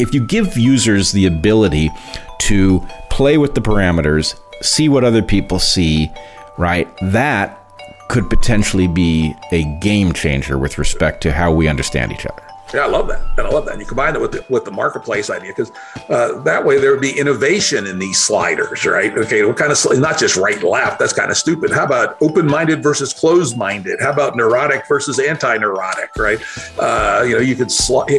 If you give users the ability to play with the parameters, see what other people see, right, that could potentially be a game changer with respect to how we understand each other. Yeah, I love that. And I love that. And you combine it with the marketplace idea, because that way there would be innovation in these sliders, right? Okay, what kind of, not just right, left, that's kind of stupid. How about open-minded versus closed-minded? How about neurotic versus anti-neurotic, right? You could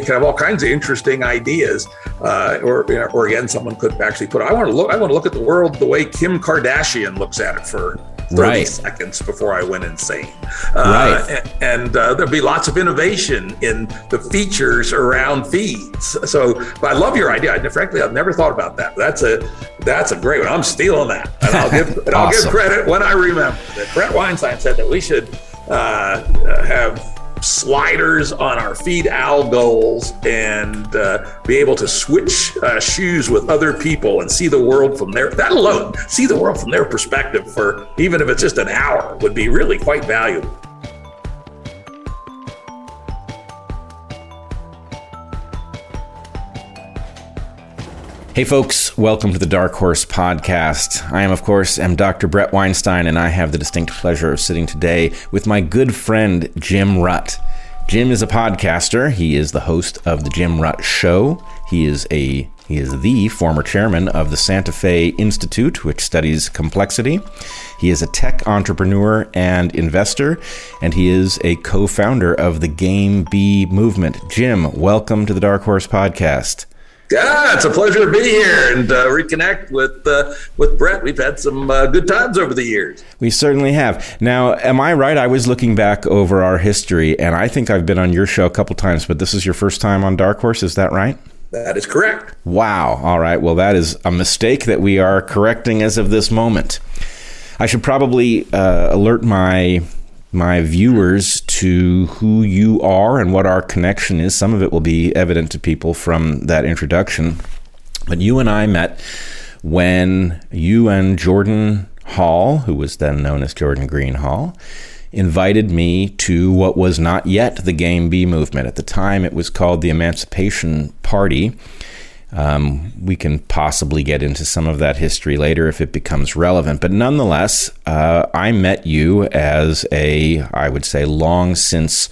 have all kinds of interesting ideas. Or again, someone could actually put, I want to look at the world the way Kim Kardashian looks at it for 30 seconds before I went insane. And there'll be lots of innovation in the features around feeds. So, but I love your idea. Frankly, I've never thought about that. That's a great one. I'm stealing that. And I'll give, and I'll give credit when I remember that Brett Weinstein said that we should have sliders on our feed al goals and be able to switch shoes with other people and see the world from their, that alone, see the world from their perspective for, even if it's just an hour, would be really quite valuable. Hey folks, welcome to the Dark Horse Podcast. I am, of course, Dr. Brett Weinstein, and I have the distinct pleasure of sitting today with my good friend, Jim Rutt. Jim is a podcaster. He is the host of The Jim Rutt Show. He is the former chairman of the Santa Fe Institute, which studies complexity. He is a tech entrepreneur and investor, and he is a co-founder of the Game B movement. Jim, welcome to the Dark Horse Podcast. Yeah, it's a pleasure to be here and reconnect with Brett. We've had some good times over the years. We certainly have. Now, am I right? I was looking back over our history, and I think I've been on your show a couple times, but this is your first time on Dark Horse. Is that right? That is correct. Wow. All right. Well, that is a mistake that we are correcting as of this moment. I should probably alert my viewers to who you are and what our connection is. Some of it will be evident to people from that introduction. But you and I met when you and Jordan Hall, who was then known as Jordan Greenhall, invited me to what was not yet the Game B movement. At the time, it was called the Emancipation Party. We can possibly get into some of that history later if it becomes relevant. But nonetheless, I met you as I would say, long since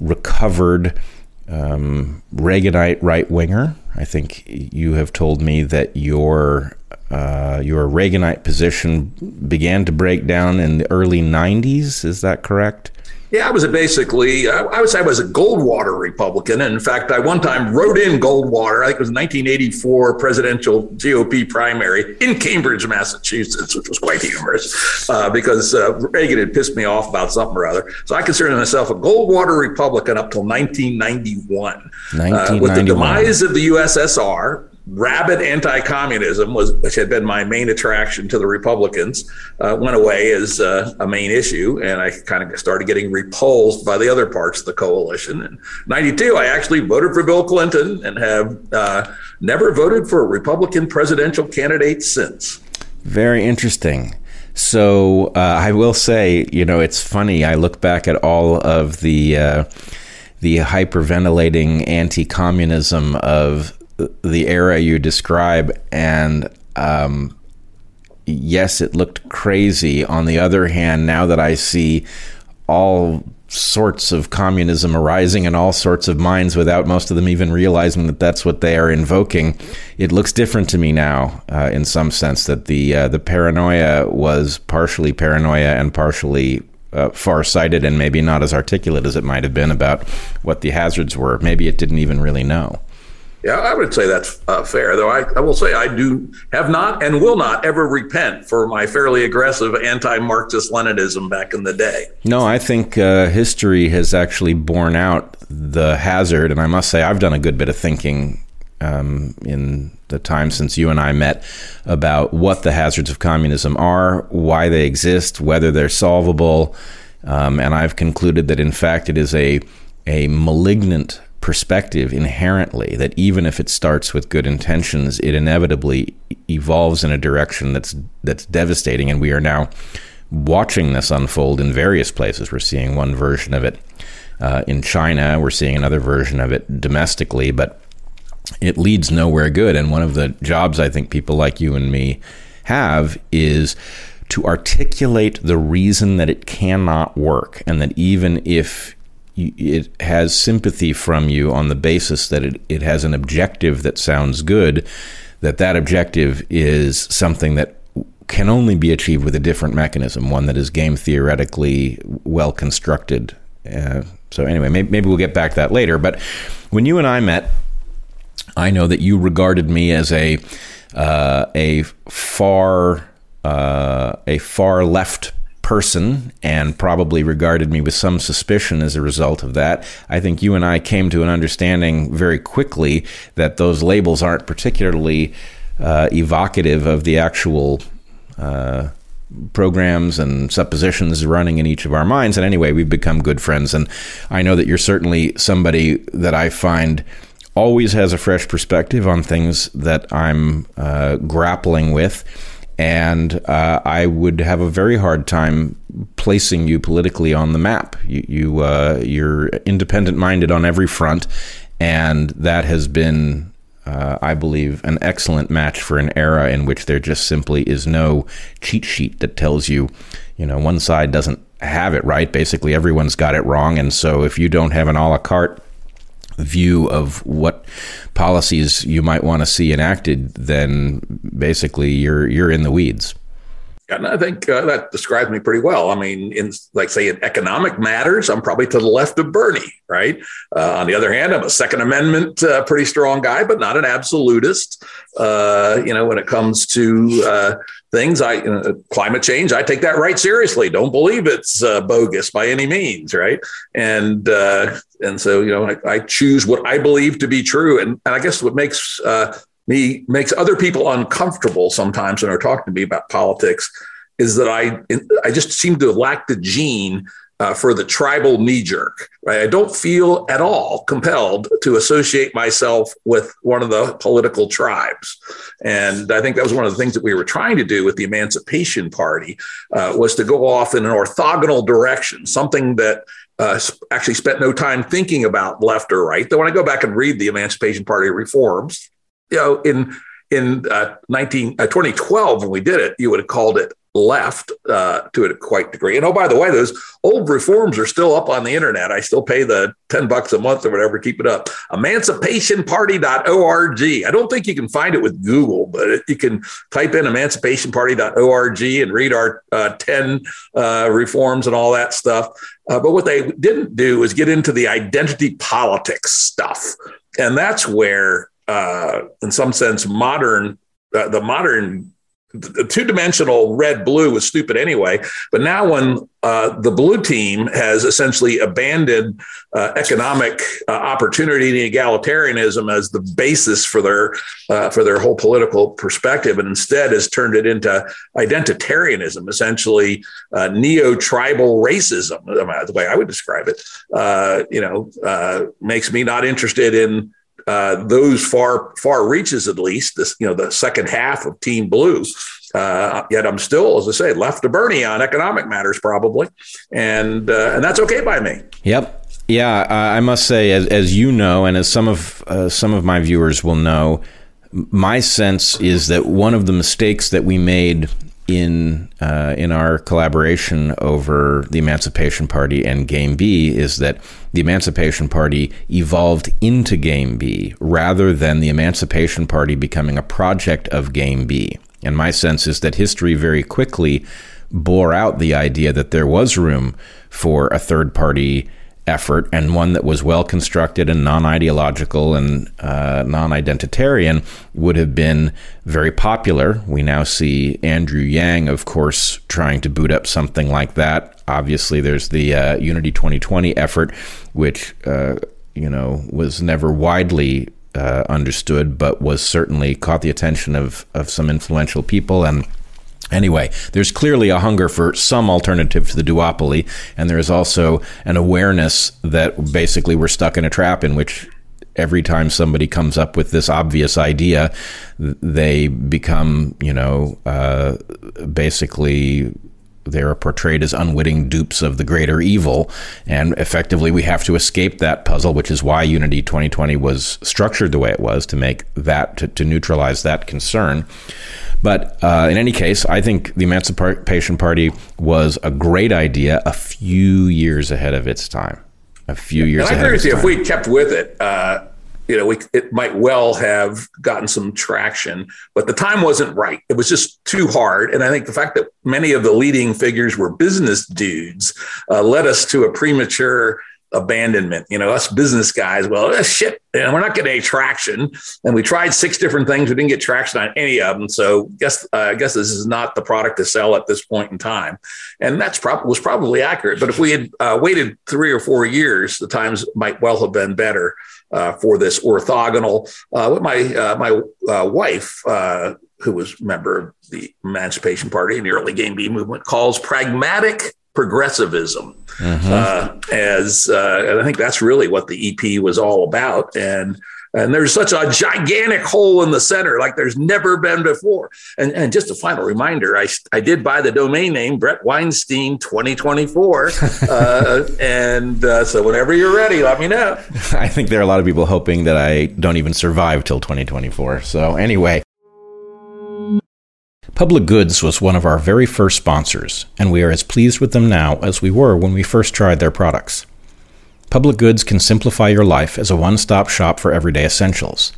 recovered Reaganite right-winger. I think you have told me that your Reaganite position began to break down in the early 90s. Is that correct? Yeah, I was I would say I was a Goldwater Republican. And in fact, I one time wrote in Goldwater, I think it was 1984 presidential GOP primary in Cambridge, Massachusetts, which was quite humorous because Reagan had pissed me off about something or other. So I considered myself a Goldwater Republican up till 1991. With the demise of the USSR, rabid anti-communism, which had been my main attraction to the Republicans, went away as a main issue, and I kind of started getting repulsed by the other parts of the coalition. In 1992, I actually voted for Bill Clinton and have never voted for a Republican presidential candidate since. Very interesting. So I will say, you know, it's funny. I look back at all of the hyperventilating anti-communism of the era you describe, and yes, it looked crazy. On the other hand, now that I see all sorts of communism arising in all sorts of minds without most of them even realizing that that's what they are invoking, it looks different to me now in some sense, that the paranoia was partially paranoia and partially far-sighted and maybe not as articulate as it might have been about what the hazards were. Maybe it didn't even really know. Yeah, I would say that's fair, though I will say I do have not and will not ever repent for my fairly aggressive anti-Marxist Leninism back in the day. No, I think history has actually borne out the hazard, and I must say I've done a good bit of thinking in the time since you and I met about what the hazards of communism are, why they exist, whether they're solvable, and I've concluded that, in fact, it is a malignant perspective inherently, that even if it starts with good intentions, it inevitably evolves in a direction that's devastating. And we are now watching this unfold in various places. We're seeing one version of it in China. We're seeing another version of it domestically. But it leads nowhere good. And one of the jobs I think people like you and me have is to articulate the reason that it cannot work, and that even if it has sympathy from you on the basis that it has an objective that sounds good, that objective is something that can only be achieved with a different mechanism, one that is game theoretically well constructed. So anyway, maybe we'll get back to that later. But when you and I met, I know that you regarded me as a far left person, and probably regarded me with some suspicion as a result of that. I think you and I came to an understanding very quickly that those labels aren't particularly evocative of the actual programs and suppositions running in each of our minds. And anyway, we've become good friends. And I know that you're certainly somebody that I find always has a fresh perspective on things that I'm grappling with. And I would have a very hard time placing you politically on the map. You're independent-minded on every front, and that has been, I believe, an excellent match for an era in which there just simply is no cheat sheet that tells you, one side doesn't have it right. Basically, everyone's got it wrong, and so if you don't have an a la carte view of what policies you might want to see enacted, then basically you're in the weeds. And I think that describes me pretty well. I mean, in economic matters, I'm probably to the left of Bernie, right? On the other hand, I'm a Second Amendment, pretty strong guy, but not an absolutist. When it comes to things, climate change, I take that right seriously. Don't believe it's bogus by any means, right? And so, I choose what I believe to be true. And I guess what makes other people uncomfortable sometimes when they're talking to me about politics is that I just seem to lack the gene for the tribal knee jerk, right? I don't feel at all compelled to associate myself with one of the political tribes. And I think that was one of the things that we were trying to do with the Emancipation Party, was to go off in an orthogonal direction, something that actually spent no time thinking about left or right. Though when I go back and read the Emancipation Party reforms, in 2012, when we did it, you would have called it left to a quite degree. And oh, by the way, those old reforms are still up on the internet. I still pay the $10 a month or whatever to keep it up. Emancipationparty.org. I don't think you can find it with Google, but you can type in emancipationparty.org and read our 10 reforms and all that stuff. But what they didn't do was get into the identity politics stuff. And that's where in some sense, the two-dimensional red-blue was stupid anyway. But now when the blue team has essentially abandoned economic opportunity and egalitarianism as the basis for their whole political perspective, and instead has turned it into identitarianism, essentially neo-tribal racism, the way I would describe it, makes me not interested in those far reaches, at least this, the second half of Team Blue. Yet I'm still, as I say, left to Bernie on economic matters, probably. And that's okay by me. Yep. Yeah. I must say, as you know, and as some of my viewers will know, my sense is that one of the mistakes that we made in our collaboration over the Emancipation Party and Game B is that the Emancipation Party evolved into Game B rather than the Emancipation Party becoming a project of Game B. And my sense is that history very quickly bore out the idea that there was room for a third party effort, and one that was well constructed and non-ideological and non-identitarian would have been very popular. We now see Andrew Yang, of course, trying to boot up something like that. Obviously, there's the Unity 2020 effort, which was never widely understood, but was certainly caught the attention of some influential people. And anyway, there's clearly a hunger for some alternative to the duopoly, and there is also an awareness that basically we're stuck in a trap in which every time somebody comes up with this obvious idea, they become, basically They are portrayed as unwitting dupes of the greater evil, and effectively we have to escape that puzzle, which is why Unity 2020 was structured the way it was, to make that, to neutralize that concern. But in any case, I think the Emancipation Party was a great idea a few years ahead of its time. A few years ahead of its time. And I agree with you, if we kept with it, it might well have gotten some traction, but the time wasn't right. It was just too hard. And I think the fact that many of the leading figures were business dudes led us to a premature abandonment. You know, us business guys, and we're not getting any traction. And we tried 6 different things. We didn't get traction on any of them. So I guess this is not the product to sell at this point in time. And that's was probably accurate. But if we had waited 3 or 4 years, the times might well have been better. For this orthogonal, with my wife, who was a member of the Emancipation Party in the early Game B movement, calls pragmatic progressivism, and I think that's really what the EP was all about. And there's such a gigantic hole in the center, like there's never been before. And just a final reminder, I did buy the domain name Brett Weinstein 2024. So whenever you're ready, let me know. I think there are a lot of people hoping that I don't even survive till 2024. So anyway. Public Goods was one of our very first sponsors, and we are as pleased with them now as we were when we first tried their products. Public Goods can simplify your life as a one-stop shop for everyday essentials.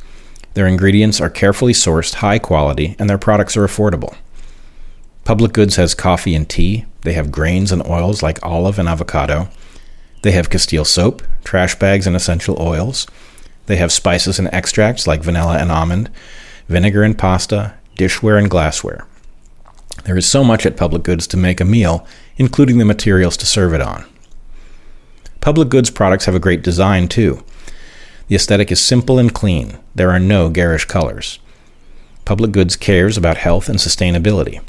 Their ingredients are carefully sourced, high quality, and their products are affordable. Public Goods has coffee and tea. They have grains and oils like olive and avocado. They have Castile soap, trash bags, and essential oils. They have spices and extracts like vanilla and almond, vinegar and pasta, dishware and glassware. There is so much at Public Goods to make a meal, including the materials to serve it on. Public Goods products have a great design, too. The aesthetic is simple and clean. There are no garish colors. Public Goods cares about health and sustainability.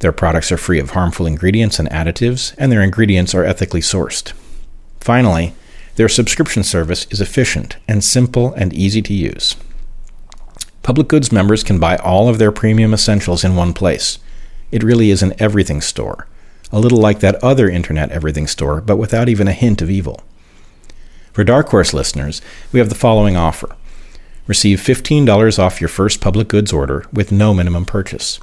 Their products are free of harmful ingredients and additives, and their ingredients are ethically sourced. Finally, their subscription service is efficient and simple and easy to use. Public Goods members can buy all of their premium essentials in one place. It really is an everything store. A little like that other Internet Everything store, but without even a hint of evil. For Dark Horse listeners, we have the following offer. Receive $15 off your first Public Goods order with no minimum purchase.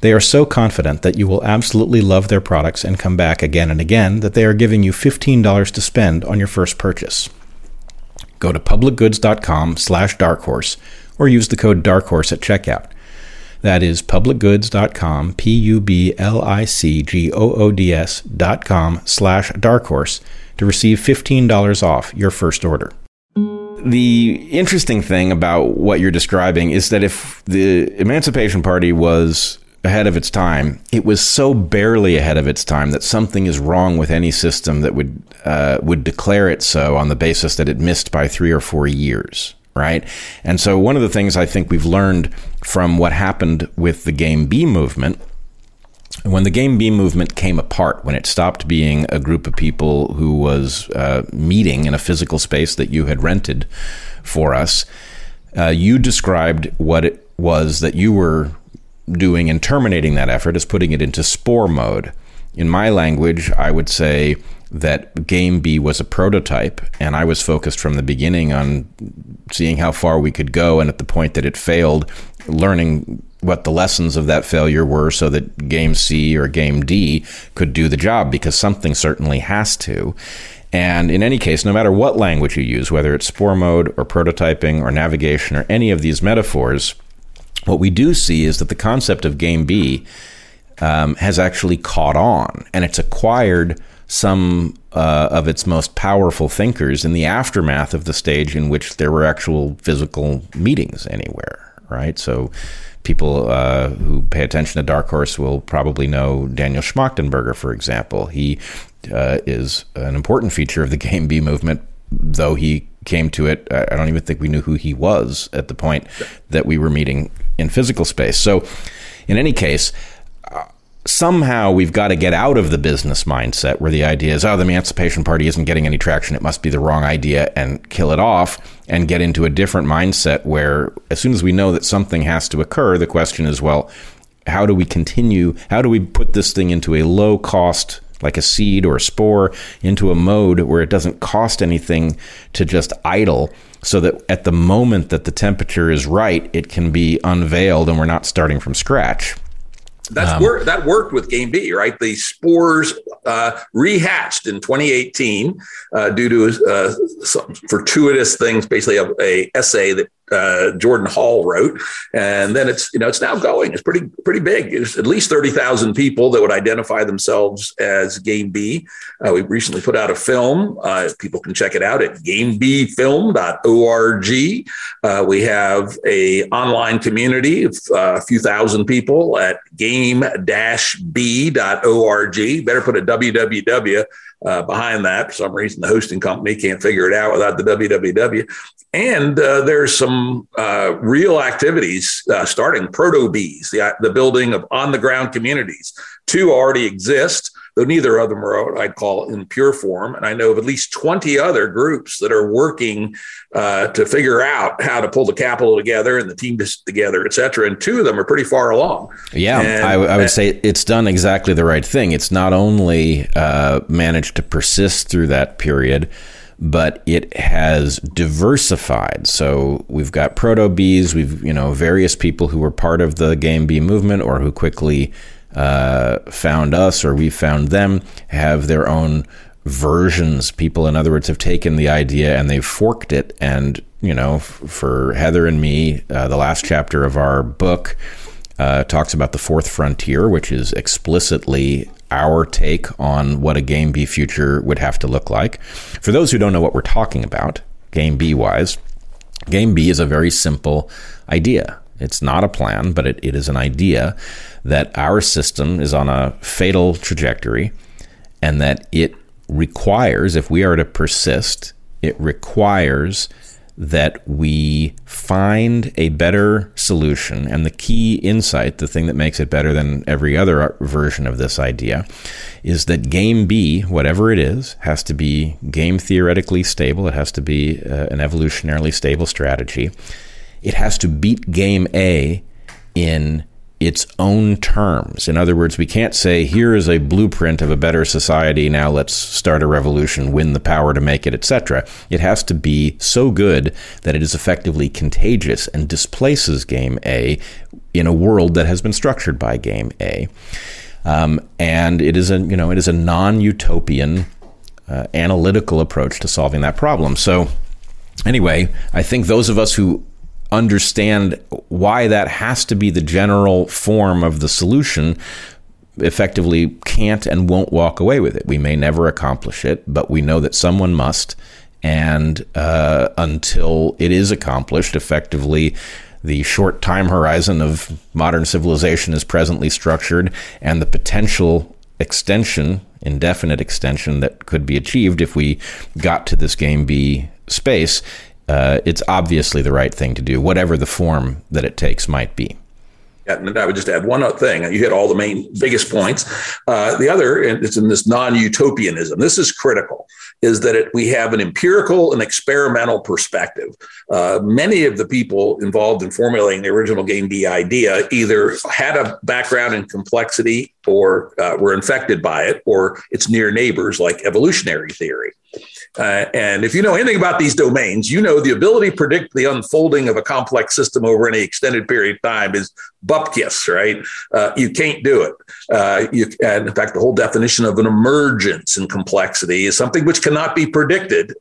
They are so confident that you will absolutely love their products and come back again and again that they are giving you $15 to spend on your first purchase. Go to publicgoods.com/darkhorse or use the code darkhorse at checkout. That is publicgoods.com, publicgoods.com/darkhorse to receive $15 off your first order. The interesting thing about what you're describing is that if the Emancipation Party was ahead of its time, it was so barely ahead of its time that something is wrong with any system that would declare it so on the basis that it missed by 3 or 4 years. Right. And so one of the things I think we've learned from what happened with the Game B movement, when the Game B movement came apart, when it stopped being a group of people who was meeting in a physical space that you had rented for us, you described what it was that you were doing in terminating that effort as putting it into spore mode. In my language, I would say that Game B was a prototype, and I was focused from the beginning on seeing how far we could go, and at the point that it failed, learning what the lessons of that failure were so that Game C or Game D could do the job, because something certainly has to. And in any case, no matter what language you use, whether it's spore mode or prototyping or navigation or any of these metaphors, what we do see is that the concept of Game B has actually caught on, and it's acquired some of its most powerful thinkers in the aftermath of the stage in which there were actual physical meetings anywhere, right? So people who pay attention to Dark Horse will probably know Daniel Schmachtenberger, for example. He is an important feature of the Game B movement, though he came to it, I don't even think we knew who he was at the point that we were meeting in physical space. So in any case, somehow we've got to get out of the business mindset where the idea is, the Emancipation Party isn't getting any traction, it must be the wrong idea, and kill it off, and get into a different mindset where as soon as we know that something has to occur, the question is, well, how do we continue? How do we put this thing into a low cost, like a seed or a spore, into a mode where it doesn't cost anything to just idle, so that at the moment that the temperature is right, it can be unveiled and we're not starting from scratch? That worked with Game B, right? The spores rehatched in 2018 due to some fortuitous things, basically an essay that Jordan Hall wrote. And then it's now going. It's pretty big. It's at least 30,000 people that would identify themselves as Game B. We recently put out a film. People can check it out at gamebfilm.org. We have a online community of a few thousand people at game-b.org. Better put a www behind that. For some reason, the hosting company can't figure it out without the www. And there's some real activities starting. Proto Bees, the building of on-the-ground communities. Two already exist, though neither of them are what I'd call in pure form. And I know of at least 20 other groups that are working to figure out how to pull the capital together and the team together, et cetera. And two of them are pretty far along. Yeah, and I would say it's done exactly the right thing. It's not only managed to persist through that period, but it has diversified. So we've got Proto Bees, we've, various people who were part of the Game B movement or who quickly found us or we found them, have their own versions. People, in other words, have taken the idea and they've forked it. And, for Heather and me, the last chapter of our book talks about the fourth frontier, which is explicitly our take on what a Game B future would have to look like. For those who don't know what we're talking about, Game B wise, Game B is a very simple idea. It's not a plan, but it is an idea that our system is on a fatal trajectory and that it requires, if we are to persist, it requires that we find a better solution. And the key insight, the thing that makes it better than every other version of this idea, is that Game B, whatever it is, has to be game theoretically stable. It has to be an evolutionarily stable strategy. It has to beat Game A in its own terms. In other words, we can't say, here is a blueprint of a better society, now let's start a revolution, win the power to make it, etc. It has to be so good that it is effectively contagious and displaces Game A in a world that has been structured by Game A. And it is a non-utopian analytical approach to solving that problem. So anyway, I think those of us who understand why that has to be the general form of the solution effectively can't and won't walk away with it. We may never accomplish it, but we know that someone must. And until it is accomplished, effectively, the short time horizon of modern civilization is presently structured, and the potential indefinite extension that could be achieved if we got to this Game B space, it's obviously the right thing to do, whatever the form that it takes might be. Yeah, and I would just add one other thing. You hit all the biggest points. The other, and it's in this non-utopianism, this is critical, is that we have an empirical and experimental perspective. Many of the people involved in formulating the original Game B idea either had a background in complexity or were infected by it, or its near neighbors like evolutionary theory. And if you know anything about these domains, the ability to predict the unfolding of a complex system over any extended period of time is bupkis, right? You can't do it. And in fact, the whole definition of an emergence in complexity is something which cannot be predicted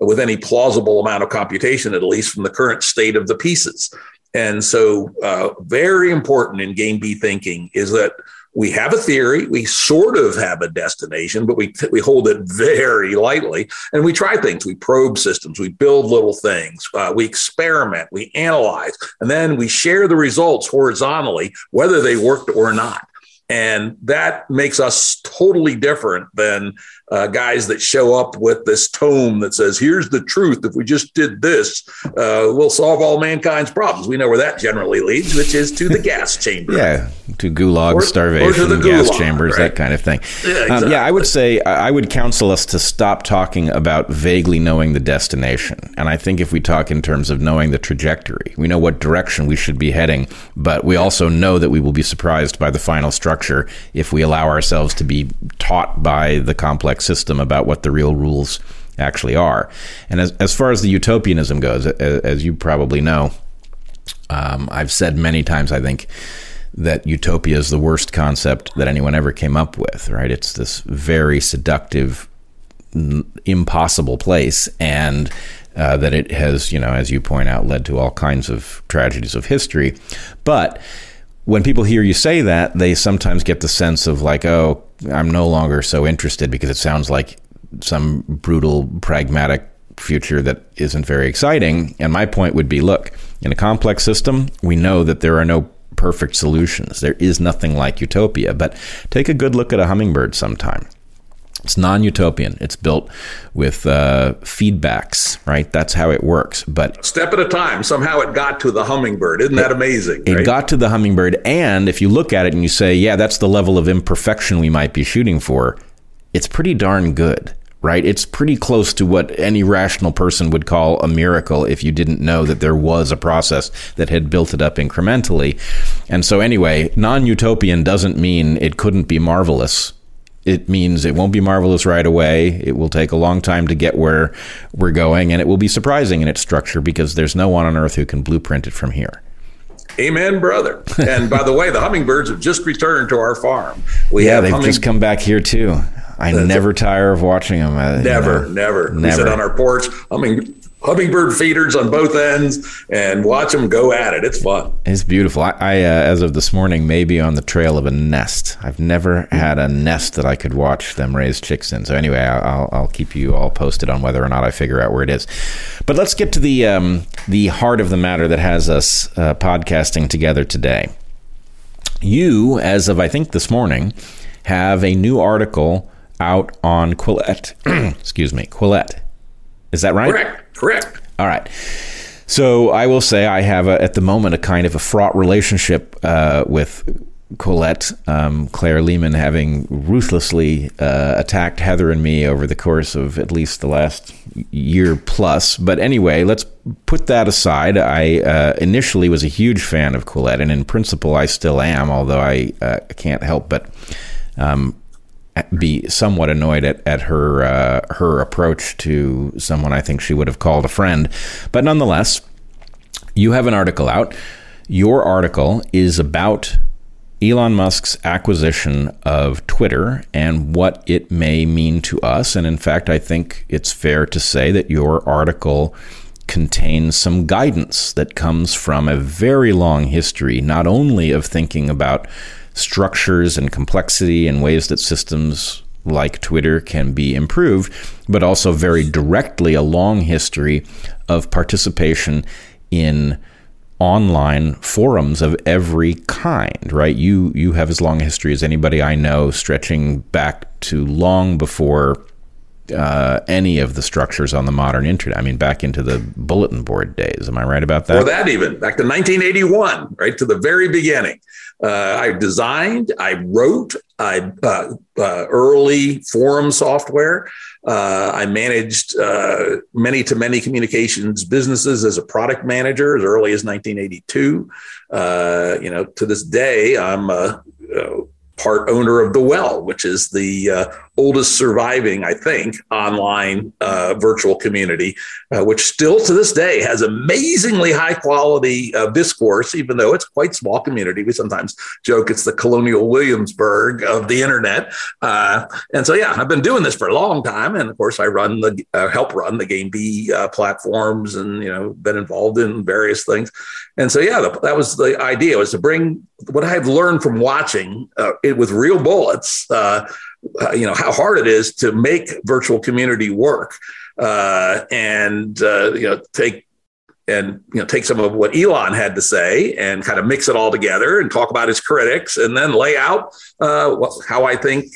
with any plausible amount of computation, at least from the current state of the pieces. And so very important in Game B thinking is that we have a theory, we sort of have a destination, but we hold it very lightly. And we try things, we probe systems, we build little things, we experiment, we analyze, and then we share the results horizontally, whether they worked or not. And that makes us totally different than guys that show up with this tome that says, here's the truth. If we just did this, we'll solve all mankind's problems. We know where that generally leads, which is to the gas chamber. Yeah, to gulag starvation, or gas chambers, right? That kind of thing. Yeah, exactly. I would say, I would counsel us to stop talking about vaguely knowing the destination. And I think if we talk in terms of knowing the trajectory, we know what direction we should be heading, but we also know that we will be surprised by the final structure if we allow ourselves to be taught by the complex system about what the real rules actually are. And as far as the utopianism goes, as you probably know, I've said many times, I think, that utopia is the worst concept that anyone ever came up with, right? It's this very seductive, impossible place, and that it has, as you point out, led to all kinds of tragedies of history. But when people hear you say that, they sometimes get the sense of like, oh, I'm no longer so interested because it sounds like some brutal, pragmatic future that isn't very exciting. And my point would be, look, in a complex system, we know that there are no perfect solutions. There is nothing like utopia, but take a good look at a hummingbird sometime. It's non-utopian. It's built with feedbacks, right? That's how it works. But a step at a time, somehow it got to the hummingbird. Isn't that amazing? It got to the hummingbird. And if you look at it and you say, yeah, that's the level of imperfection we might be shooting for, it's pretty darn good, right? It's pretty close to what any rational person would call a miracle if you didn't know that there was a process that had built it up incrementally. And so anyway, non-utopian doesn't mean it couldn't be marvelous. It means it won't be marvelous right away. It will take a long time to get where we're going, and it will be surprising in its structure because there's no one on Earth who can blueprint it from here. Amen, brother. And by the way, the hummingbirds have just returned to our farm. They've just come back here, too. I never tire of watching them. Never. We sit on our porch, hummingbird feeders on both ends, and watch them go at it. It's fun. It's beautiful. I as of this morning, may be on the trail of a nest. I've never had a nest that I could watch them raise chicks in. So anyway, I'll keep you all posted on whether or not I figure out where it is. But let's get to the heart of the matter that has us podcasting together today. You, as of I think this morning, have a new article out on Quillette. Excuse me, Quillette. Is that right? Correct. All right. So I will say I have, at the moment, a kind of a fraught relationship with Quillette, Claire Lehman having ruthlessly attacked Heather and me over the course of at least the last year plus. But anyway, let's put that aside. I initially was a huge fan of Quillette, and in principle I still am, although I can't help but be somewhat annoyed at her approach to someone I think she would have called a friend. But nonetheless, you have an article out. Your article is about Elon Musk's acquisition of Twitter and what it may mean to us. And in fact, I think it's fair to say that your article contains some guidance that comes from a very long history, not only of thinking about structures and complexity and ways that systems like Twitter can be improved, but also very directly a long history of participation in online forums of every kind, right? You have as long a history as anybody I know, stretching back to long before any of the structures on the modern internet. I mean, back into the bulletin board days. Am I right about that? Or that even, back to 1981, right, to the very beginning. I designed, I wrote, early forum software. I managed many-to-many communications businesses as a product manager as early as 1982. To this day, I'm part owner of The Well, which is the oldest surviving, I think, online virtual community, which still to this day has amazingly high quality discourse, even though it's quite small community. We sometimes joke it's the colonial Williamsburg of the internet. And so, I've been doing this for a long time. And of course, I run help run the Game B platforms and, been involved in various things. And so, that was the idea, was to bring what I've learned from watching it with real bullets, how hard it is to make virtual community work, take some of what Elon had to say and kind of mix it all together and talk about his critics and then lay out how I think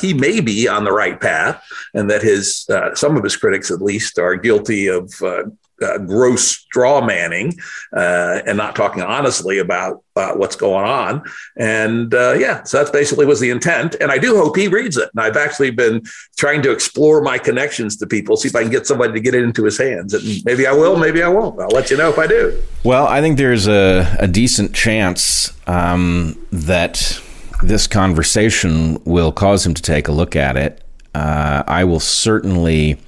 he may be on the right path, and that his some of his critics, at least, are guilty of gross straw manning and not talking honestly about what's going on. And yeah, so that's basically was the intent. And I do hope he reads it. And I've actually been trying to explore my connections to people, see if I can get somebody to get it into his hands. And maybe I will, maybe I won't. I'll let you know if I do. Well, I think there's a decent chance that this conversation will cause him to take a look at it. I will certainly...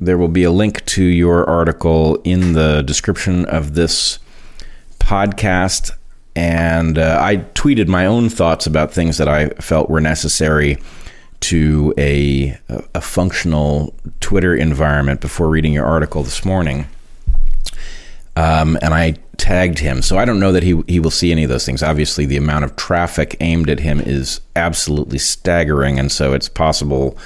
There will be a link to your article in the description of this podcast. And I tweeted my own thoughts about things that I felt were necessary to a functional Twitter environment before reading your article this morning. And I tagged him. So I don't know that he will see any of those things. Obviously, the amount of traffic aimed at him is absolutely staggering. And so it's possible...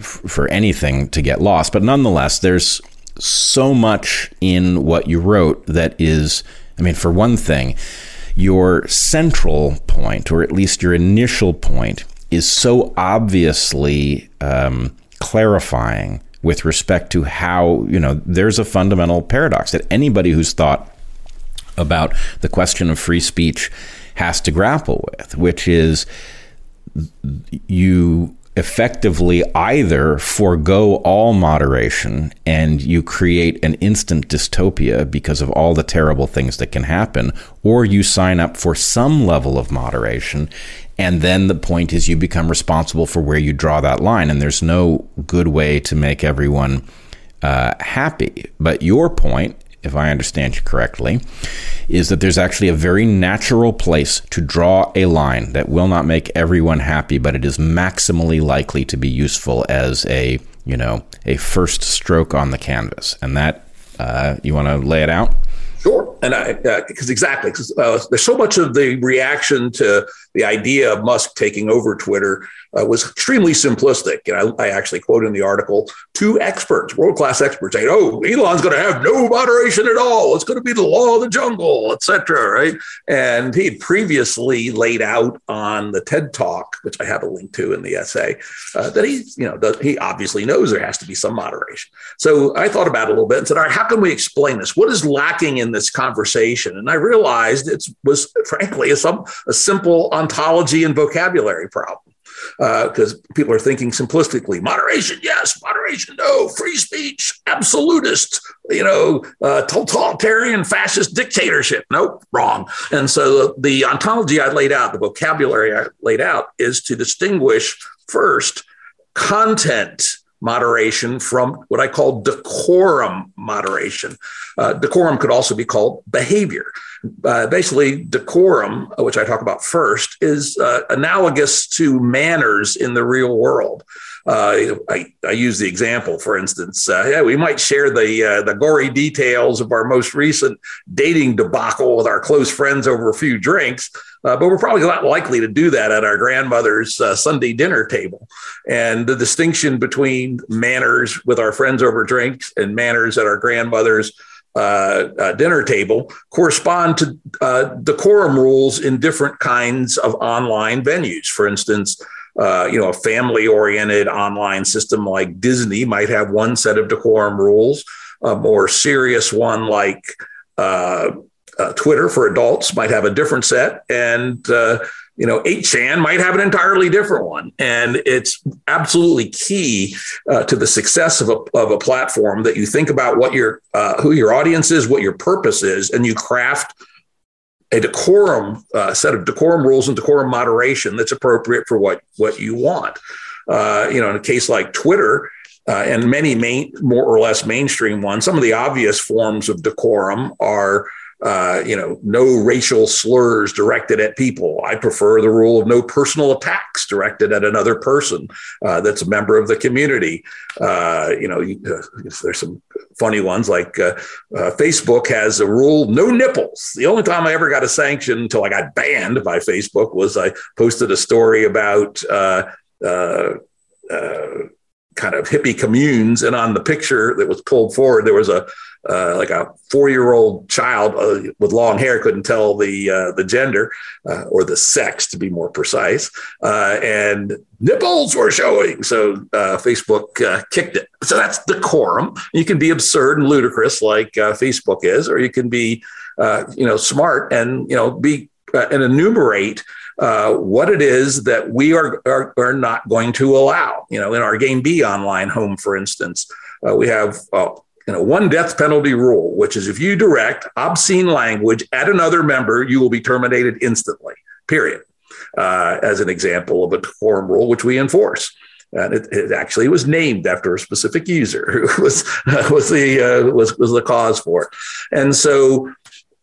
for anything to get lost. But nonetheless, there's so much in what you wrote that is, I mean, for one thing, your central point, or at least your initial point, is so obviously clarifying with respect to how, you know, there's a fundamental paradox that anybody who's thought about the question of free speech has to grapple with, which is you... effectively either forego all moderation and you create an instant dystopia because of all the terrible things that can happen, or you sign up for some level of moderation, and then the point is you become responsible for where you draw that line, and there's no good way to make everyone happy. But your point, if I understand you correctly, is that there's actually a very natural place to draw a line that will not make everyone happy, but it is maximally likely to be useful as a, you know, a first stroke on the canvas. And that, you want to lay it out? Sure. And I, because exactly, there's so much of the reaction to the idea of Musk taking over Twitter was extremely simplistic. And I actually quote in the article, two experts, world-class experts saying, oh, Elon's going to have no moderation at all. It's going to be the law of the jungle, et cetera, right? And he had previously laid out on the TED Talk, which I have a link to in the essay, that he, you know, he obviously knows there has to be some moderation. So I thought about it a little bit and said, all right, how can we explain this? What is lacking in this conversation? And I realized it was, frankly, a simple ontology and vocabulary problem, because people are thinking simplistically, moderation, yes, moderation, no, free speech, absolutist, you know, totalitarian fascist dictatorship. Nope, wrong. And so the ontology I laid out, the vocabulary I laid out, is to distinguish first content moderation from what I call decorum moderation. Decorum could also be called behavior. Basically, decorum, which I talk about first, is analogous to manners in the real world. I use the example, for instance, yeah, we might share the gory details of our most recent dating debacle with our close friends over a few drinks, but we're probably not likely to do that at our grandmother's Sunday dinner table. And the distinction between manners with our friends over drinks and manners at our grandmother's dinner table correspond to decorum rules in different kinds of online venues. For instance, you know, a family-oriented online system like Disney might have one set of decorum rules. A more serious one like Twitter for adults might have a different set. And, you know, 8chan might have an entirely different one. And it's absolutely key to the success of a platform that you think about what your who your audience is, what your purpose is, and you craft a decorum, set of decorum rules and decorum moderation that's appropriate for what you want. You know, in a case like Twitter and many more or less mainstream ones, some of the obvious forms of decorum are, you know, no racial slurs directed at people. I prefer the rule of no personal attacks directed at another person that's a member of the community. You know, there's some funny ones like Facebook has a rule, no nipples. The only time I ever got a sanction until I got banned by Facebook was I posted a story about kind of hippie communes. And on the picture that was pulled forward, there was like a 4-year-old child with long hair couldn't tell the gender or the sex, to be more precise. And nipples were showing. So Facebook kicked it. So that's decorum. You can be absurd and ludicrous like Facebook is, or you can be, smart and, be and enumerate what it is that we are not going to allow. In our Game B online home, for instance, we have one death penalty rule, which is if you direct obscene language at another member, you will be terminated instantly, period, as an example of a decorum rule, which we enforce. And it actually was named after a specific user who was the cause for it. And so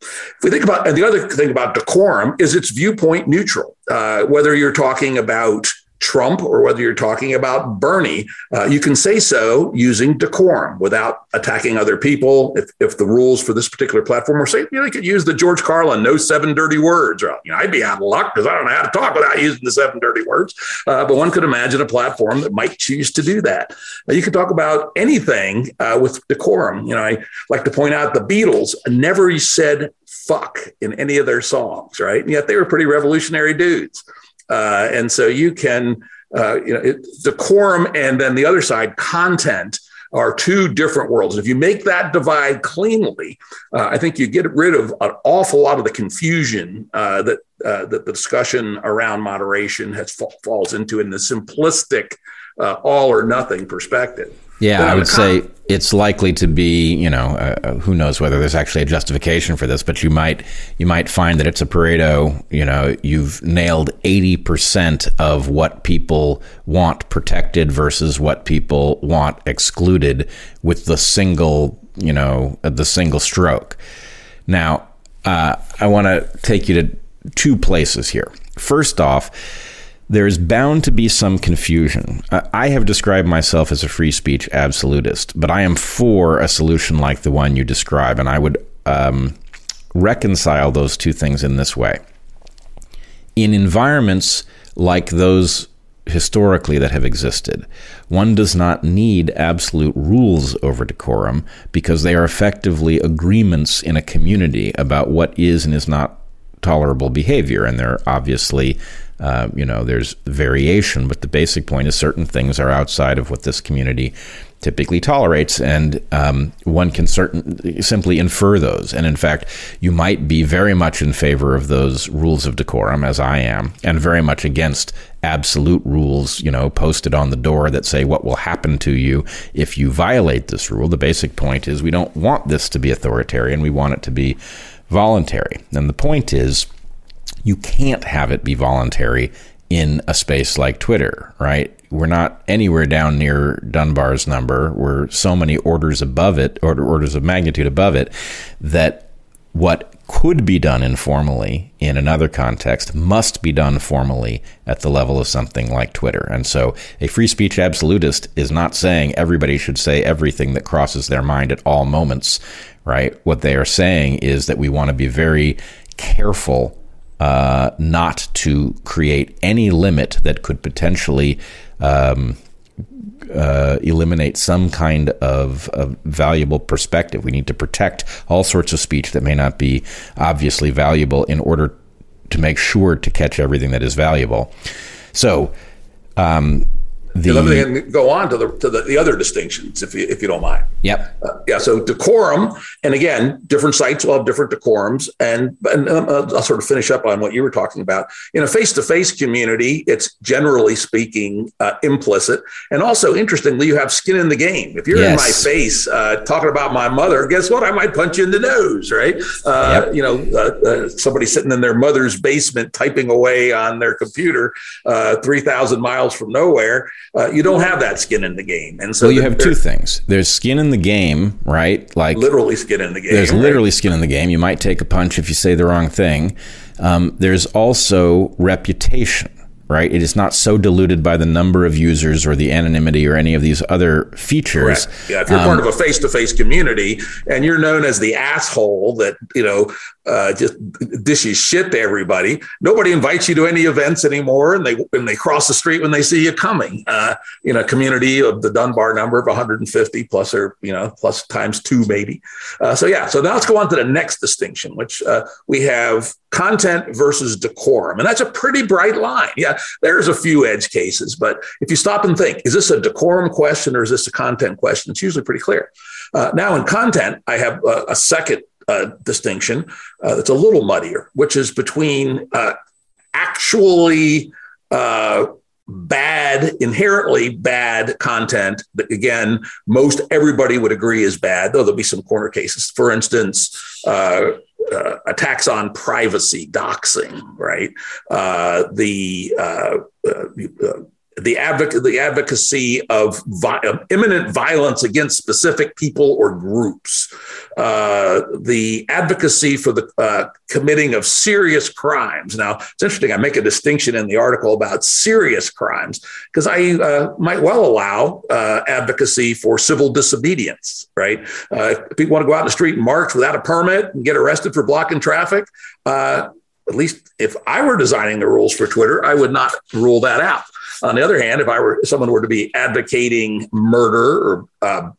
if we think about, and the other thing about decorum is it's viewpoint neutral, whether you're talking about Trump or whether you're talking about Bernie, you can say so using decorum without attacking other people. If the rules for this particular platform were saying, you could use the George Carlin, no 7 dirty words. Or, I'd be out of luck because I don't know how to talk without using the 7 dirty words. But one could imagine a platform that might choose to do that. Now, you could talk about anything with decorum. I like to point out the Beatles never said fuck in any of their songs, right? And yet they were pretty revolutionary dudes. And so you can, decorum and then the other side, content, are two different worlds. If you make that divide cleanly, I think you get rid of an awful lot of the confusion that the discussion around moderation falls into in the simplistic all or nothing perspective. Yeah, I would say it's likely to be, who knows whether there's actually a justification for this, but you might find that it's a Pareto, you've nailed 80% of what people want protected versus what people want excluded with the single stroke. Now, I want to take you to two places here. First off, there's bound to be some confusion. I have described myself as a free speech absolutist, but I am for a solution like the one you describe, and I would reconcile those two things in this way. In environments like those historically that have existed, one does not need absolute rules over decorum because they are effectively agreements in a community about what is and is not tolerable behavior, and they're obviously there's variation, but the basic point is certain things are outside of what this community typically tolerates, and one can simply infer those. And in fact, you might be very much in favor of those rules of decorum, as I am, and very much against absolute rules, posted on the door that say what will happen to you if you violate this rule. The basic point is we don't want this to be authoritarian. We want it to be voluntary. And the point is, you can't have it be voluntary in a space like Twitter, right? We're not anywhere down near Dunbar's number. We're so many orders above it, or orders of magnitude above it, that what could be done informally in another context must be done formally at the level of something like Twitter. And so a free speech absolutist is not saying everybody should say everything that crosses their mind at all moments, right? What they are saying is that we want to be very careful not to create any limit that could potentially eliminate some kind of valuable perspective. We need to protect all sorts of speech that may not be obviously valuable in order to make sure to catch everything that is valuable. So, let me go on to the other distinctions, if you don't mind. Yep. So decorum, and again, different sites will have different decorums, and I'll sort of finish up on what you were talking about. In a face-to-face community, it's generally speaking implicit, and also interestingly, you have skin in the game. If you're in my face talking about my mother, guess what? I might punch you in the nose, right? Somebody sitting in their mother's basement typing away on their computer, 3,000 miles from nowhere. You don't have that skin in the game. And so you have two things. There's skin in the game, right? Like literally skin in the game. There's literally skin in the game. You might take a punch if you say the wrong thing. There's also reputation, right? It is not so diluted by the number of users or the anonymity or any of these other features. Correct. Yeah, if you're part of a face-to-face community and you're known as the asshole that, just dishes shit to everybody. Nobody invites you to any events anymore, and they cross the street when they see you coming. In a community of the Dunbar number of 150 plus or plus times two maybe. So now let's go on to the next distinction, which we have content versus decorum, and that's a pretty bright line. Yeah, there's a few edge cases, but if you stop and think, is this a decorum question or is this a content question? It's usually pretty clear. Now in content, I have a second distinction that's a little muddier, which is between actually inherently bad content that, again, most everybody would agree is bad, though there'll be some corner cases. For instance, attacks on privacy, doxing, right? The advocacy of imminent violence against specific people or groups, the advocacy for the committing of serious crimes. Now, it's interesting. I make a distinction in the article about serious crimes because I might well allow advocacy for civil disobedience, right? If people want to go out in the street and march without a permit and get arrested for blocking traffic, at least if I were designing the rules for Twitter, I would not rule that out. On the other hand, if someone were to be advocating murder or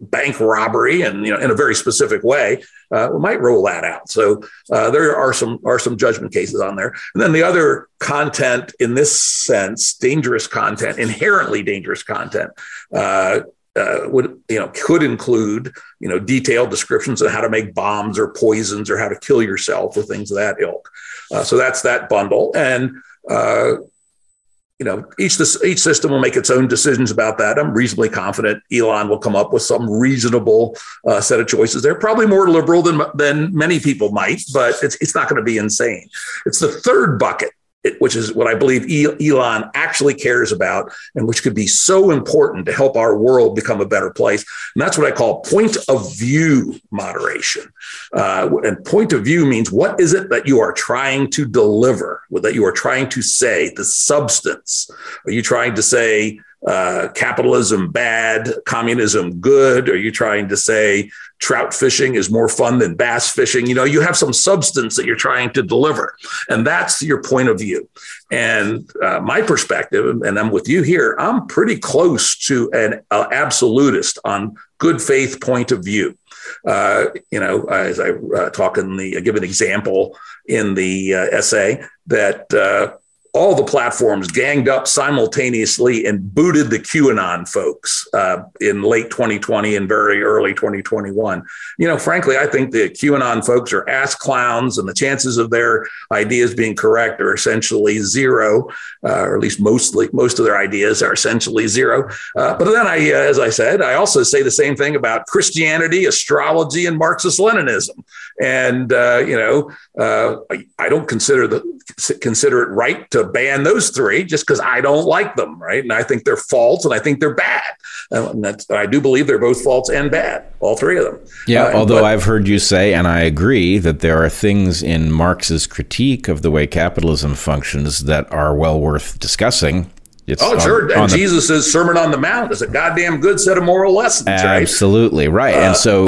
bank robbery, and in a very specific way, we might rule that out. So there are some judgment cases on there. And then the other content, in this sense, dangerous content, inherently dangerous content, could include detailed descriptions of how to make bombs or poisons or how to kill yourself or things of that ilk. So that's that bundle. And each system will make its own decisions about that. I'm reasonably confident Elon will come up with some reasonable set of choices. They're probably more liberal than many people might, but it's not going to be insane. It's the third bucket, which is what I believe Elon actually cares about, and which could be so important to help our world become a better place. And that's what I call point of view moderation. And point of view means, what is it that you are trying to deliver, that you are trying to say, the substance? Are you trying to say capitalism bad, communism good? Are you trying to say trout fishing is more fun than bass fishing? You have some substance that you're trying to deliver, and that's your point of view. And my perspective, and I'm with you here, I'm pretty close to an absolutist on good faith point of view. As I talk in the, I give an example in the essay that all the platforms ganged up simultaneously and booted the QAnon folks in late 2020 and very early 2021. Frankly, I think the QAnon folks are ass clowns, and the chances of their ideas being correct are essentially zero, or at least most of their ideas are essentially zero. But then, as I said, I also say the same thing about Christianity, astrology, and Marxist Leninism. And, I don't consider it right to ban those three just because I don't like them, right? And I think they're false and I think they're bad. And I do believe they're both false and bad, all three of them. Yeah, although I've heard you say, and I agree, that there are things in Marx's critique of the way capitalism functions that are well worth discussing. And Jesus' Sermon on the Mount is a goddamn good set of moral lessons, right? Absolutely, right. And so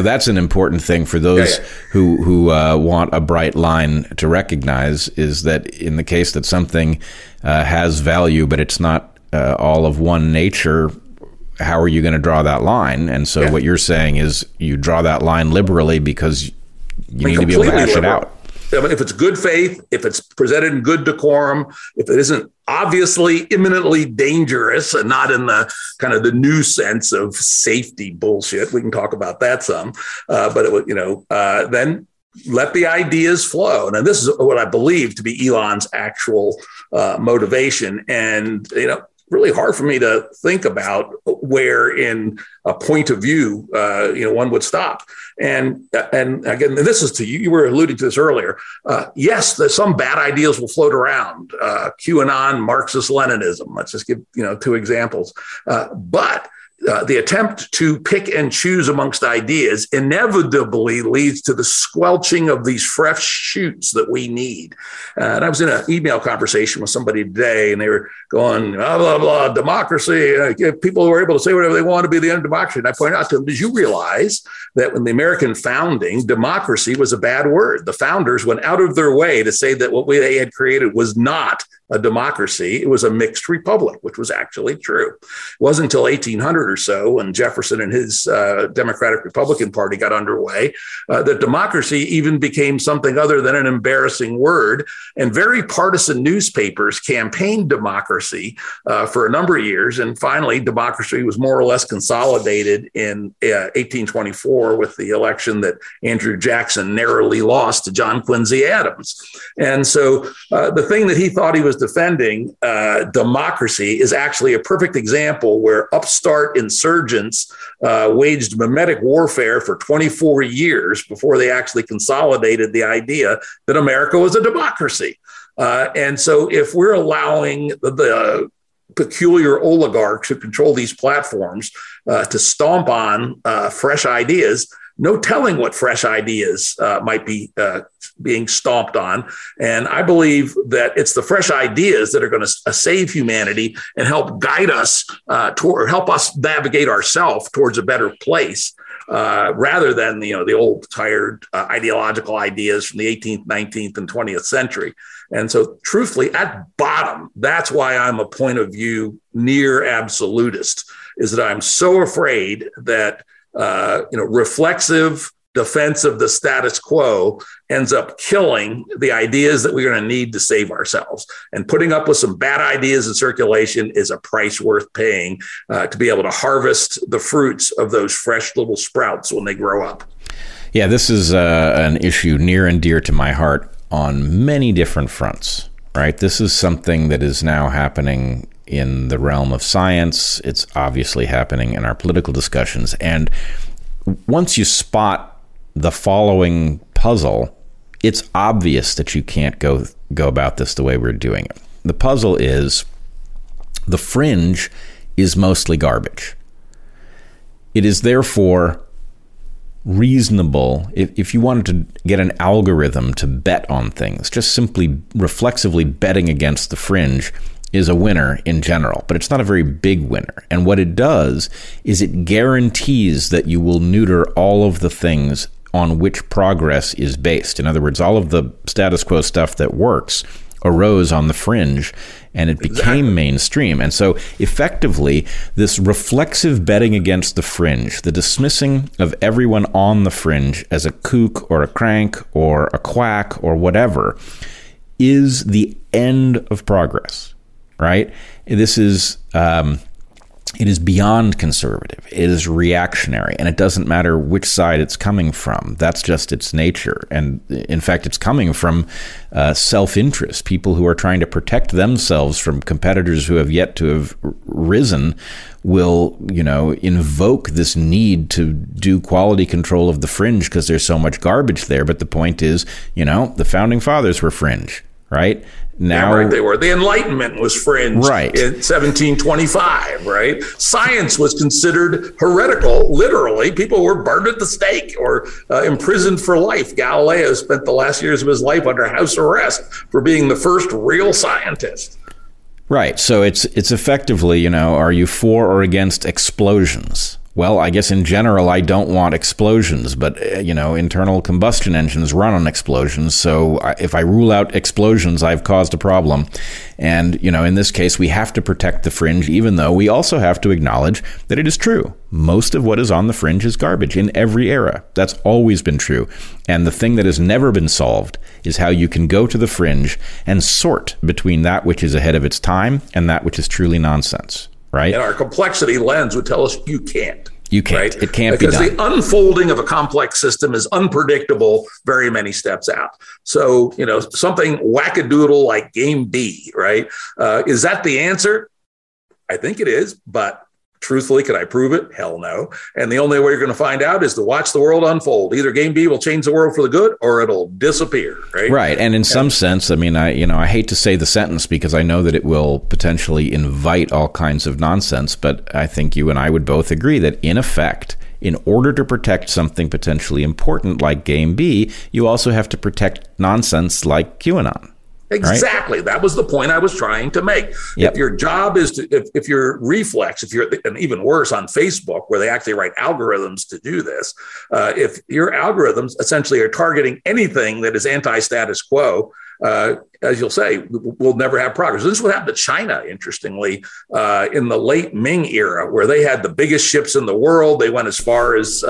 that's an important thing for those who want a bright line to recognize, is that in the case that something has value, but it's not all of one nature, how are you going to draw that line? And so what you're saying is you draw that line liberally because you need to be able to hash it out. If it's good faith, if it's presented in good decorum, if it isn't obviously imminently dangerous and not in the kind of the new sense of safety bullshit, we can talk about that some, then let the ideas flow. And this is what I believe to be Elon's actual motivation. And, really hard for me to think about where in a point of view, one would stop. And again, this is to you, you were alluding to this earlier. Yes, there's some bad ideas will float around, QAnon, Marxist Leninism. Let's just give, two examples. But the attempt to pick and choose amongst ideas inevitably leads to the squelching of these fresh shoots that we need. And I was in an email conversation with somebody today, and they were going, blah, blah, blah, democracy. People who are able to say whatever they want to be the end of democracy. And I pointed out to them, did you realize that when the American founding, democracy was a bad word? The founders went out of their way to say that what they had created was not a democracy. It was a mixed republic, which was actually true. It wasn't until 1800 or so when Jefferson and his Democratic Republican Party got underway that democracy even became something other than an embarrassing word. And very partisan newspapers campaigned democracy for a number of years. And finally, democracy was more or less consolidated in 1824 with the election that Andrew Jackson narrowly lost to John Quincy Adams. And so the thing that he thought he was defending, democracy, is actually a perfect example where upstart insurgents waged mimetic warfare for 24 years before they actually consolidated the idea that America was a democracy. And so if we're allowing the peculiar oligarchs who control these platforms to stomp on fresh ideas, no telling what fresh ideas might be being stomped on. And I believe that it's the fresh ideas that are going to save humanity and help guide us toward, help us navigate ourselves towards a better place, rather than, the old tired ideological ideas from the 18th, 19th and 20th century. And so truthfully, at bottom, that's why I'm a point of view near absolutist, is that I'm so afraid that reflexive defense of the status quo ends up killing the ideas that we're going to need to save ourselves. And putting up with some bad ideas in circulation is a price worth paying to be able to harvest the fruits of those fresh little sprouts when they grow up. Yeah, this is an issue near and dear to my heart on many different fronts, right? This is something that is now happening in the realm of science. It's obviously happening in our political discussions. And once you spot the following puzzle, it's obvious that you can't go about this the way we're doing it. The puzzle is the fringe is mostly garbage. It is therefore reasonable, if you wanted to get an algorithm to bet on things, just simply reflexively betting against the fringe is a winner in general, but it's not a very big winner. And what it does is it guarantees that you will neuter all of the things on which progress is based. In other words, all of the status quo stuff that works arose on the fringe and it became mainstream. And so effectively, this reflexive betting against the fringe, the dismissing of everyone on the fringe as a kook or a crank or a quack or whatever, is the end of progress. Right? This is, it is beyond conservative. It is reactionary, and it doesn't matter which side it's coming from. That's just its nature. And in fact, it's coming from self-interest, people who are trying to protect themselves from competitors who have yet to have risen will, invoke this need to do quality control of the fringe because there's so much garbage there. But the point is, the founding fathers were fringe, right? Now, yeah, right, they were. The Enlightenment was fringe, right, in 1725, right? Science was considered heretical, literally. People were burned at the stake or imprisoned for life. Galileo spent the last years of his life under house arrest for being the first real scientist. Right. So it's effectively, are you for or against explosions? Well, I guess in general, I don't want explosions, but, internal combustion engines run on explosions. So if I rule out explosions, I've caused a problem. And, in this case, we have to protect the fringe, even though we also have to acknowledge that it is true. Most of what is on the fringe is garbage in every era. That's always been true. And the thing that has never been solved is how you can go to the fringe and sort between that which is ahead of its time and that which is truly nonsense. Right. And our complexity lens would tell us you can't. You can't. Right? It can't be done. Because the unfolding of a complex system is unpredictable very many steps out. So, something wackadoodle like Game B, right? Is that the answer? I think it is, but Truthfully, could I prove it? Hell no. And the only way you're going to find out is to watch the world unfold. Either Game B will change the world for the good or it'll disappear. Right. Right. And in some sense, I mean, I hate to say the sentence because I know that it will potentially invite all kinds of nonsense. But I think you and I would both agree that in effect, in order to protect something potentially important like Game B, you also have to protect nonsense like QAnon. Exactly. Right? That was the point I was trying to make. Yep. If your job is to, if your reflex, if you're, and even worse on Facebook, where they actually write algorithms to do this, if your algorithms essentially are targeting anything that is anti-status quo, as you'll say, we'll never have progress. This is what happened to China, interestingly, in the late Ming era, where they had the biggest ships in the world. They went as far as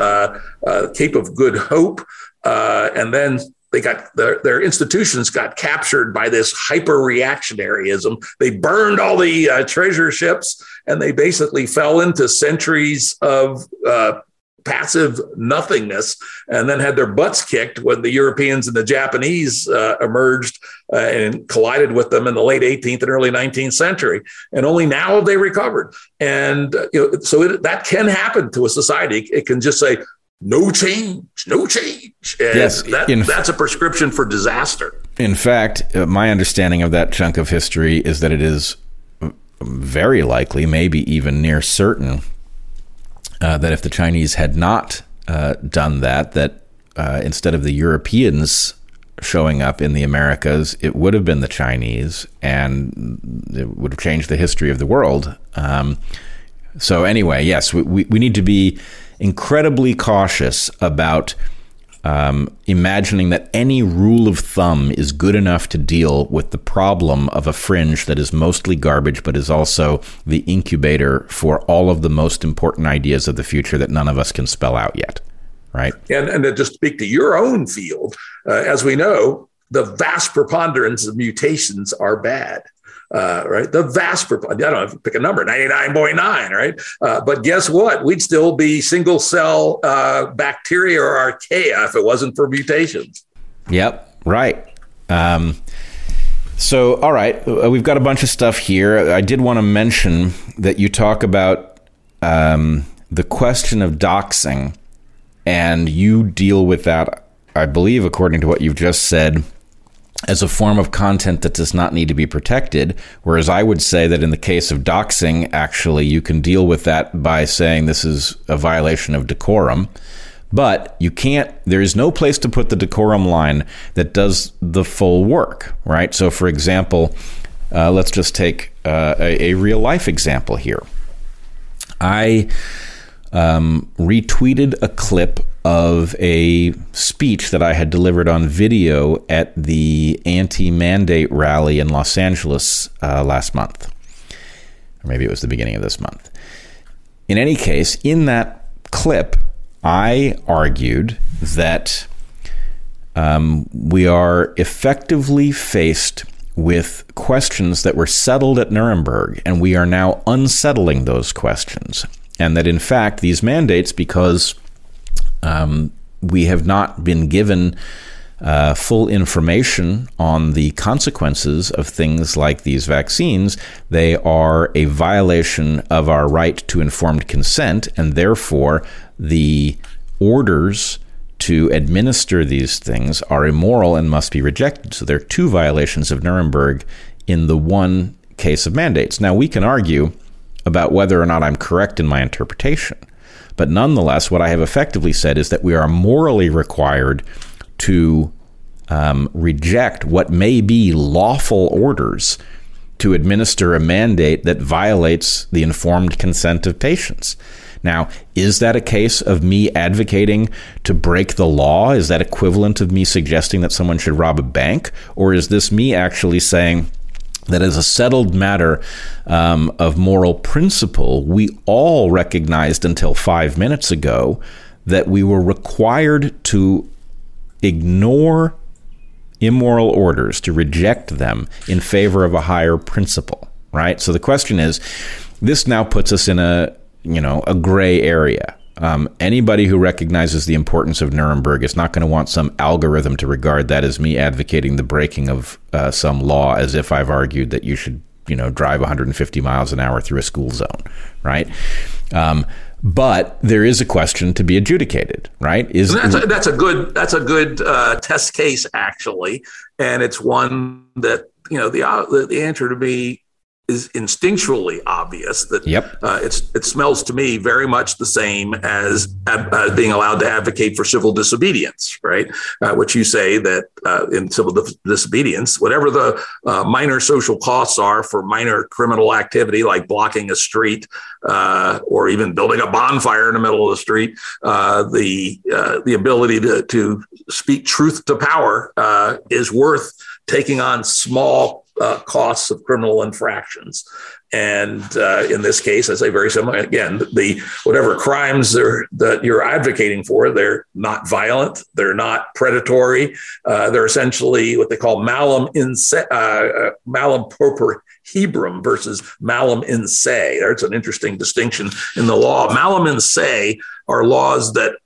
Cape of Good Hope, and then they got their institutions got captured by this hyper-reactionaryism. They burned all the treasure ships, and they basically fell into centuries of passive nothingness, and then had their butts kicked when the Europeans and the Japanese emerged and collided with them in the late 18th and early 19th century. And only now have they recovered. And so that can happen to a society. It can just say, no change, no change. And yes, that's a prescription for disaster. In fact, my understanding of that chunk of history is that it is very likely, maybe even near certain, that if the Chinese had not done that instead of the Europeans showing up in the Americas, it would have been the Chinese, and it would have changed the history of the world. So anyway, yes, we need to be incredibly cautious about imagining that any rule of thumb is good enough to deal with the problem of a fringe that is mostly garbage, but is also the incubator for all of the most important ideas of the future that none of us can spell out yet, right? And to just speak to your own field, as we know, the vast preponderance of mutations are bad. Right. The vast, I don't know if you pick a number, 99.9. Right. But guess what? We'd still be single cell bacteria or archaea if it wasn't for mutations. Yep. Right. So, all right. We've got a bunch of stuff here. I did want to mention that you talk about the question of doxing, and you deal with that, I believe, according to what you've just said, as a form of content that does not need to be protected, whereas I would say that in the case of doxing, actually, you can deal with that by saying this is a violation of decorum, but you can't, there is no place to put the decorum line that does the full work, right? So, for example, let's just take a real-life example here. I retweeted a clip of a speech that I had delivered on video at the anti-mandate rally in Los Angeles last month. Or maybe it was the beginning of this month. In any case, in that clip, I argued that we are effectively faced with questions that were settled at Nuremberg, and we are now unsettling those questions. And that, in fact, these mandates, because we have not been given full information on the consequences of things like these vaccines, they are a violation of our right to informed consent, and therefore the orders to administer these things are immoral and must be rejected. So there are two violations of Nuremberg in the one case of mandates. Now, we can argue about whether or not I'm correct in my interpretation. But nonetheless, what I have effectively said is that we are morally required to reject what may be lawful orders to administer a mandate that violates the informed consent of patients. Now, is that a case of me advocating to break the law? Is that equivalent of me suggesting that someone should rob a bank? Or is this me actually saying that is a settled matter of moral principle? We all recognized until 5 minutes ago that we were required to ignore immoral orders, to reject them in favor of a higher principle, right? So the question is, this now puts us in a gray area. Anybody who recognizes the importance of Nuremberg is not going to want some algorithm to regard that as me advocating the breaking of some law, as if I've argued that you should, drive 150 miles an hour through a school zone, right? But there is a question to be adjudicated, right? Is that's a good test case, actually. And it's one that, you know, the answer to me is instinctually obvious that it smells to me very much the same as being allowed to advocate for civil disobedience, right? Which you say that in civil disobedience, whatever the minor social costs are for minor criminal activity, like blocking a street or even building a bonfire in the middle of the street, the ability to speak truth to power is worth taking on small costs of criminal infractions. And in this case, I say very similar. Again, whatever crimes that you're advocating for, they're not violent. They're not predatory. They're essentially what they call malum proper hebrum versus malum in se. That's an interesting distinction in the law. Malum in se are laws that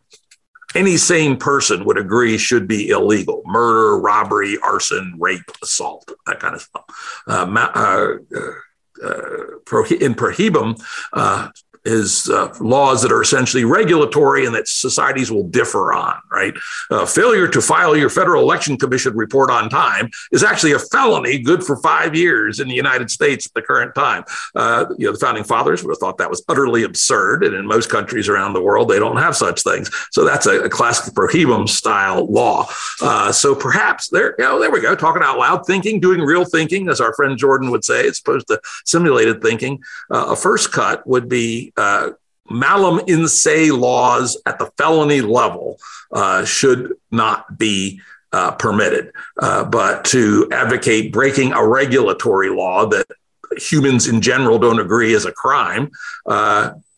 any sane person would agree should be illegal: murder, robbery, arson, rape, assault, that kind of stuff. In prohibum is laws that are essentially regulatory and that societies will differ on, right? Failure to file your Federal Election Commission report on time is actually a felony good for 5 years in the United States at the current time. The founding fathers would have thought that was utterly absurd. And in most countries around the world, they don't have such things. So that's a classic prohibum style law. So perhaps there we go. Talking out loud, thinking, doing real thinking, as our friend Jordan would say, as opposed to simulated thinking. A first cut would be malum in se laws at the felony level should not be permitted, but to advocate breaking a regulatory law that humans in general don't agree is a crime,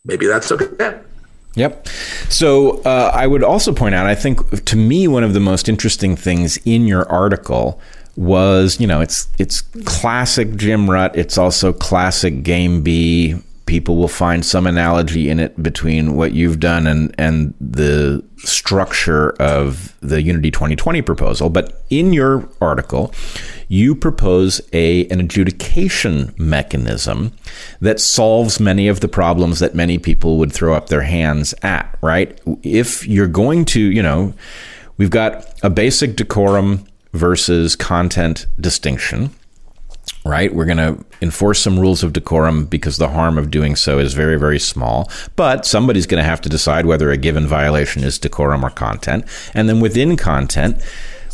maybe that's okay. Yep. So I would also point out, I think to me, one of the most interesting things in your article was, you know, it's classic Jim Rutt. It's also classic Game B. People will find some analogy in it between what you've done and the structure of the Unity 2020 proposal. But in your article, you propose an adjudication mechanism that solves many of the problems that many people would throw up their hands at, right? If you're going to, you know, we've got a basic decorum versus content distinction. Right. We're going to enforce some rules of decorum because the harm of doing so is very, very small. But somebody's going to have to decide whether a given violation is decorum or content. And then within content,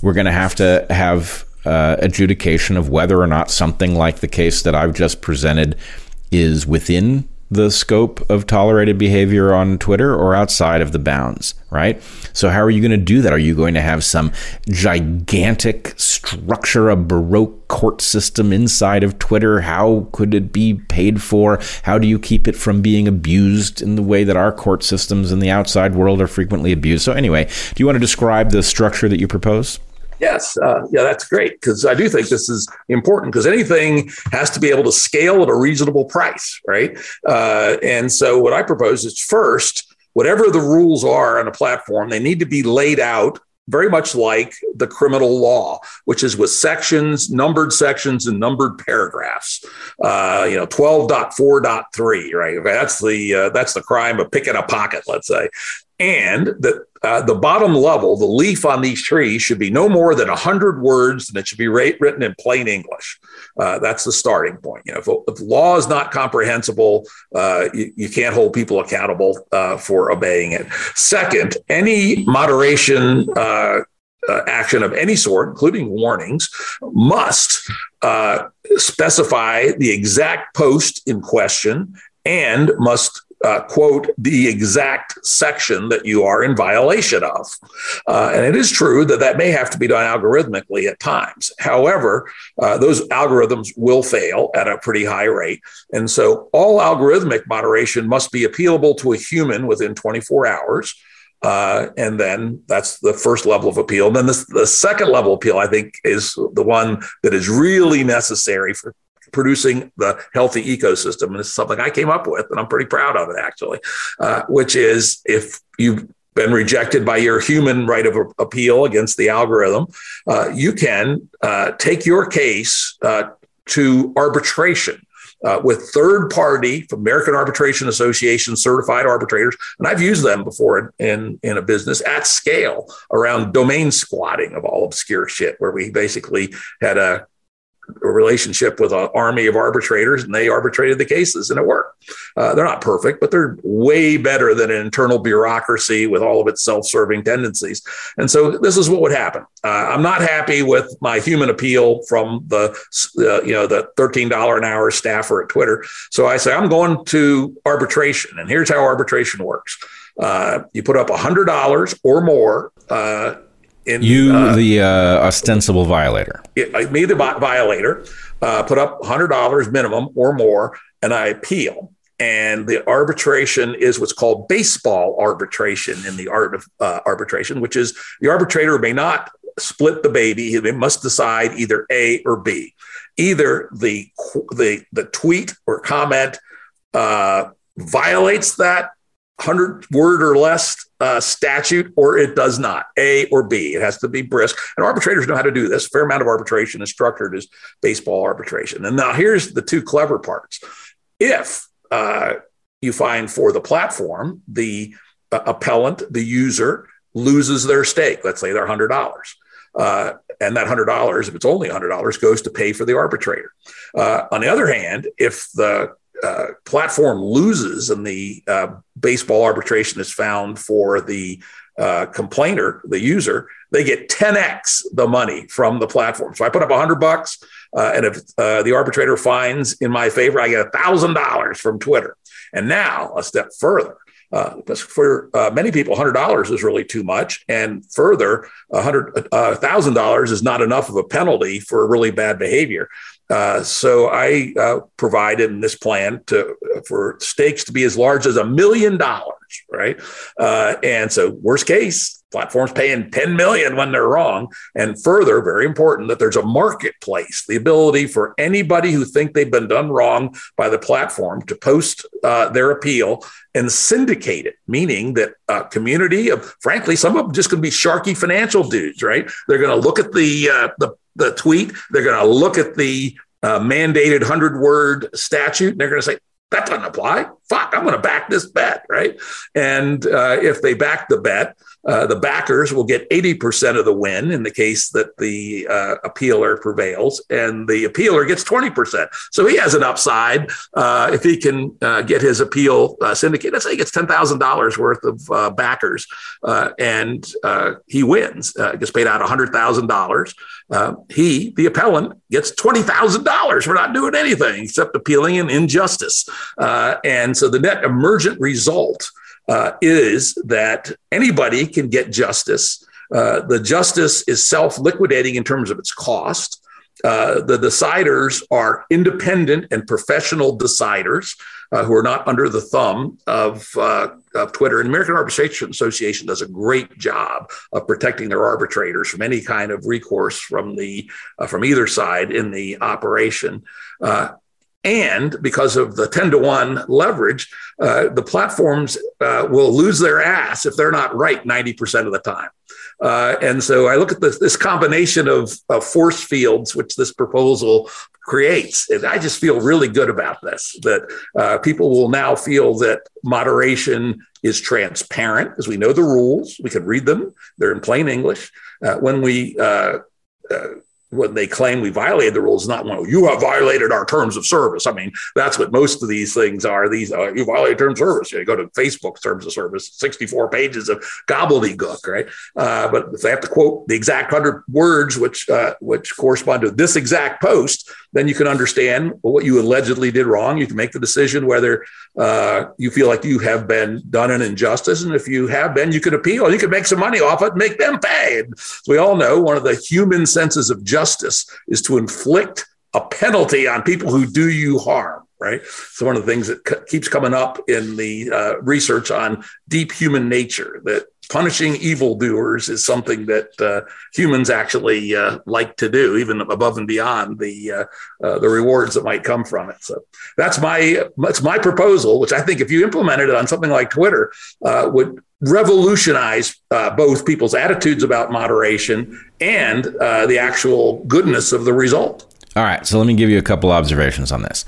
we're going to have adjudication of whether or not something like the case that I've just presented is within the scope of tolerated behavior on Twitter or outside of the bounds, right? So how are you going to do that? Are you going to have some gigantic structure, a Baroque court system inside of Twitter? How could it be paid for? How do you keep it from being abused in the way that our court systems in the outside world are frequently abused? So anyway, do you want to describe the structure that you propose? Yes. That's great, because I do think this is important, because anything has to be able to scale at a reasonable price, right? And so what I propose is, first, whatever the rules are on a platform, they need to be laid out very much like the criminal law, which is with sections, and numbered paragraphs. 12.4.3, right? Okay, that's the crime of picking a pocket, let's say. And that the bottom level, the leaf on these trees, should be no more than 100 words, and it should be written in plain English. That's the starting point. You know, if law is not comprehensible, you can't hold people accountable for obeying it. Second, any moderation action of any sort, including warnings, must specify the exact post in question and must quote the exact section that you are in violation of. And it is true that may have to be done algorithmically at times. However, those algorithms will fail at a pretty high rate. And so all algorithmic moderation must be appealable to a human within 24 hours. And then that's the first level of appeal. And then the second level of appeal, I think, is the one that is really necessary for producing the healthy ecosystem. And this is something I came up with, and I'm pretty proud of it, actually, which is, if you've been rejected by your human right of appeal against the algorithm, you can take your case to arbitration. with third party from American Arbitration Association certified arbitrators. And I've used them before in a business at scale around domain squatting of all obscure shit, where we basically had a relationship with an army of arbitrators, and they arbitrated the cases, and it worked. They're not perfect, but they're way better than an internal bureaucracy with all of its self-serving tendencies. And so this is what would happen. I'm not happy with my human appeal from the $13 an hour staffer at Twitter. So I say, I'm going to arbitration, and here's how arbitration works. You put up $100 or more, the ostensible violator. Me, the violator, put up $100 minimum or more, and I appeal. And the arbitration is what's called baseball arbitration in the art of arbitration, which is the arbitrator may not split the baby. They must decide either A or B. Either the tweet or comment violates that 100-word or less statute, or it does not, A or B. It has to be brisk. And arbitrators know how to do this. A fair amount of arbitration is structured as baseball arbitration. And now here's the two clever parts. If you find for the platform, the appellant, the user, loses their stake, let's say they're $100. And that $100, if it's only $100, goes to pay for the arbitrator. On the other hand, if the platform loses and the baseball arbitration is found for the complainer, the user, they get 10x the money from the platform. So I put up $100, and if the arbitrator finds in my favor, I get $1,000 from Twitter. And now a step further. For many people, $100 is really too much. And further, $1,000 is not enough of a penalty for really bad behavior. So I provided in this plan for stakes to be as large as $1 million, right? And so worst case, platforms paying $10 million when they're wrong. And further, very important, that there's a marketplace, the ability for anybody who think they've been done wrong by the platform to post their appeal and syndicate it, meaning that a community of, frankly, some of them just going to be sharky financial dudes, right? They're going to look at the tweet, they're going to look at the mandated 100-word statute, and they're going to say, that doesn't apply. Fuck, I'm going to back this bet, right? And if they back the bet, the backers will get 80% of the win in the case that the appealer prevails, and the appealer gets 20%. So he has an upside if he can get his appeal syndicate. Let's say he gets $10,000 worth of backers, and he wins, gets paid out $100,000. He, the appellant, gets $20,000 for not doing anything except appealing an injustice. And so the net emergent result is that anybody can get justice. The justice is self-liquidating in terms of its cost. The deciders are independent and professional deciders who are not under the thumb of Twitter. And the American Arbitration Association does a great job of protecting their arbitrators from any kind of recourse from either side in the operation. And because of the 10-to-1 leverage, the platforms will lose their ass if they're not right 90% of the time. And so I look at this combination of force fields, which this proposal creates. And I just feel really good about this, that people will now feel that moderation is transparent, as we know the rules. We can read them. They're in plain English. When they claim we violated the rules, not one, you have violated our terms of service. I mean, that's what most of these things are. These you violated terms of service. You go to Facebook's terms of service, 64 pages of gobbledygook, right? But if they have to quote the exact 100 words, which correspond to this exact post, then you can understand what you allegedly did wrong. You can make the decision whether you feel like you have been done an injustice. And if you have been, you can appeal. You can make some money off it and make them pay. And we all know one of the human senses of justice is to inflict a penalty on people who do you harm, right? So one of the things that keeps coming up in the research on deep human nature, that punishing evildoers is something that humans actually like to do, even above and beyond the rewards that might come from it. So that's my proposal, which I think if you implemented it on something like Twitter, would revolutionize both people's attitudes about moderation and the actual goodness of the result. All right, so let me give you a couple observations on this.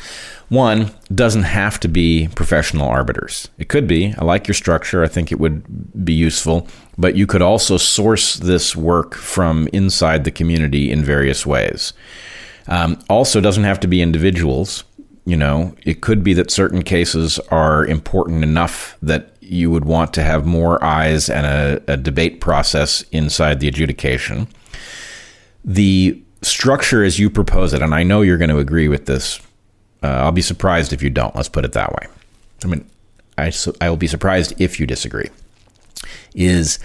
One, doesn't have to be professional arbiters. It could be. I like your structure. I think it would be useful. But you could also source this work from inside the community in various ways. Also, doesn't have to be individuals. You know, it could be that certain cases are important enough that you would want to have more eyes and a debate process inside the adjudication. The structure as you propose it, and I know you're going to agree with this. I'll be surprised if you don't. Let's put it that way. I mean, I will be surprised if you disagree. Is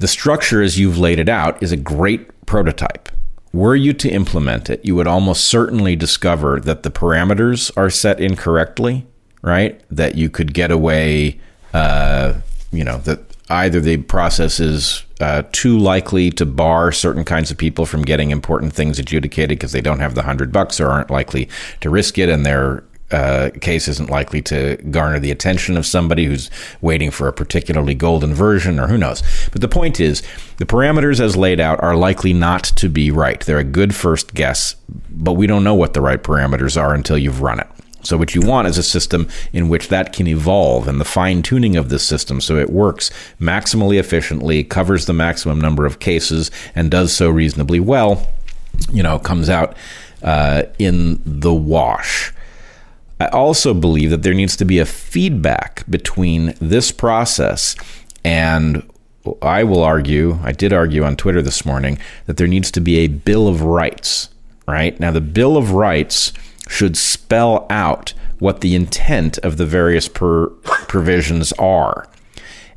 the structure as you've laid it out is a great prototype. Were you to implement it, you would almost certainly discover that the parameters are set incorrectly, right? That you could get away, that either the process is too likely to bar certain kinds of people from getting important things adjudicated because they don't have the $100 or aren't likely to risk it, and their case isn't likely to garner the attention of somebody who's waiting for a particularly golden version, or who knows. But the point is, the parameters as laid out are likely not to be right. They're a good first guess, but we don't know what the right parameters are until you've run it. So what you want is a system in which that can evolve, and the fine-tuning of this system so it works maximally efficiently, covers the maximum number of cases, and does so reasonably well, you know, comes out in the wash. I also believe that there needs to be a feedback between this process and, I did argue on Twitter this morning, that there needs to be a Bill of Rights, right? Now, the Bill of Rights should spell out what the intent of the various provisions are.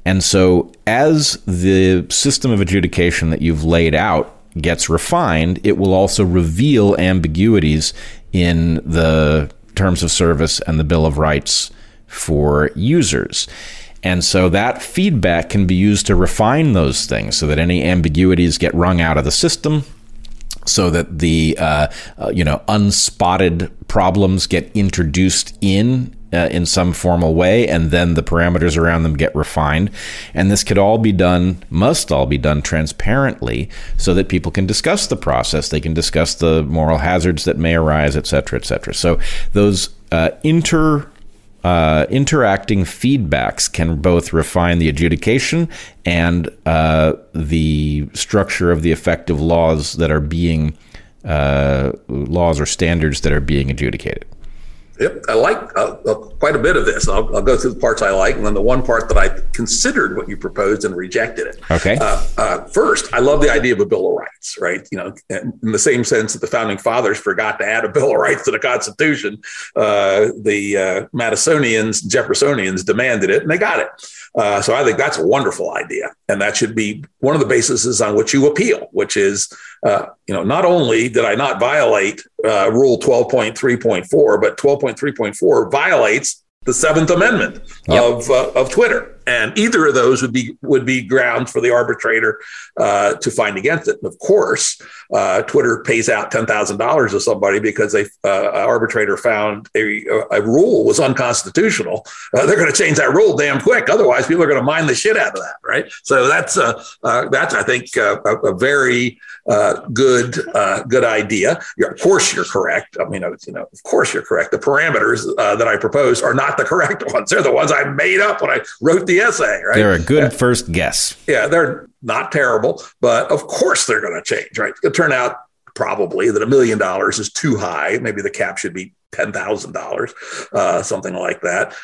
And so as the system of adjudication that you've laid out gets refined, it will also reveal ambiguities in the terms of service and the Bill of Rights for users. And so that feedback can be used to refine those things so that any ambiguities get wrung out of the system, so that the unspotted problems get introduced in some formal way, and then the parameters around them get refined. And this could all be done, must all be done transparently, so that people can discuss the process, they can discuss the moral hazards that may arise, et cetera, et cetera. So those interacting feedbacks can both refine the adjudication and the structure of the effective laws that are being laws or standards that are being adjudicated. Yep, I like quite a bit of this. I'll go through the parts I like, and then the one part that I considered what you proposed and rejected it. Okay. First, I love the idea of a Bill of Rights, right? You know, in the same sense that the founding fathers forgot to add a Bill of Rights to the Constitution, the Madisonians, Jeffersonians demanded it, and they got it. So I think that's a wonderful idea, and that should be one of the bases on which you appeal, which is, not only did I not violate Rule 12.3.4, but 12.3.4 violates the Seventh Amendment of Twitter, and either of those would be grounds for the arbitrator to find against it. And of course, Twitter pays out $10,000 to somebody because an arbitrator found a rule was unconstitutional. They're going to change that rule damn quick, otherwise people are going to mine the shit out of that, right? So that's I think a very good idea. Of course, you're correct. I mean, of course you're correct. The parameters that I propose are not the correct ones. They're the ones I made up when I wrote the essay, right? They're a good first guess. Yeah, they're not terrible, but of course they're going to change, right? It'll turn out probably that $1 million is too high. Maybe the cap should be $10,000, something like that.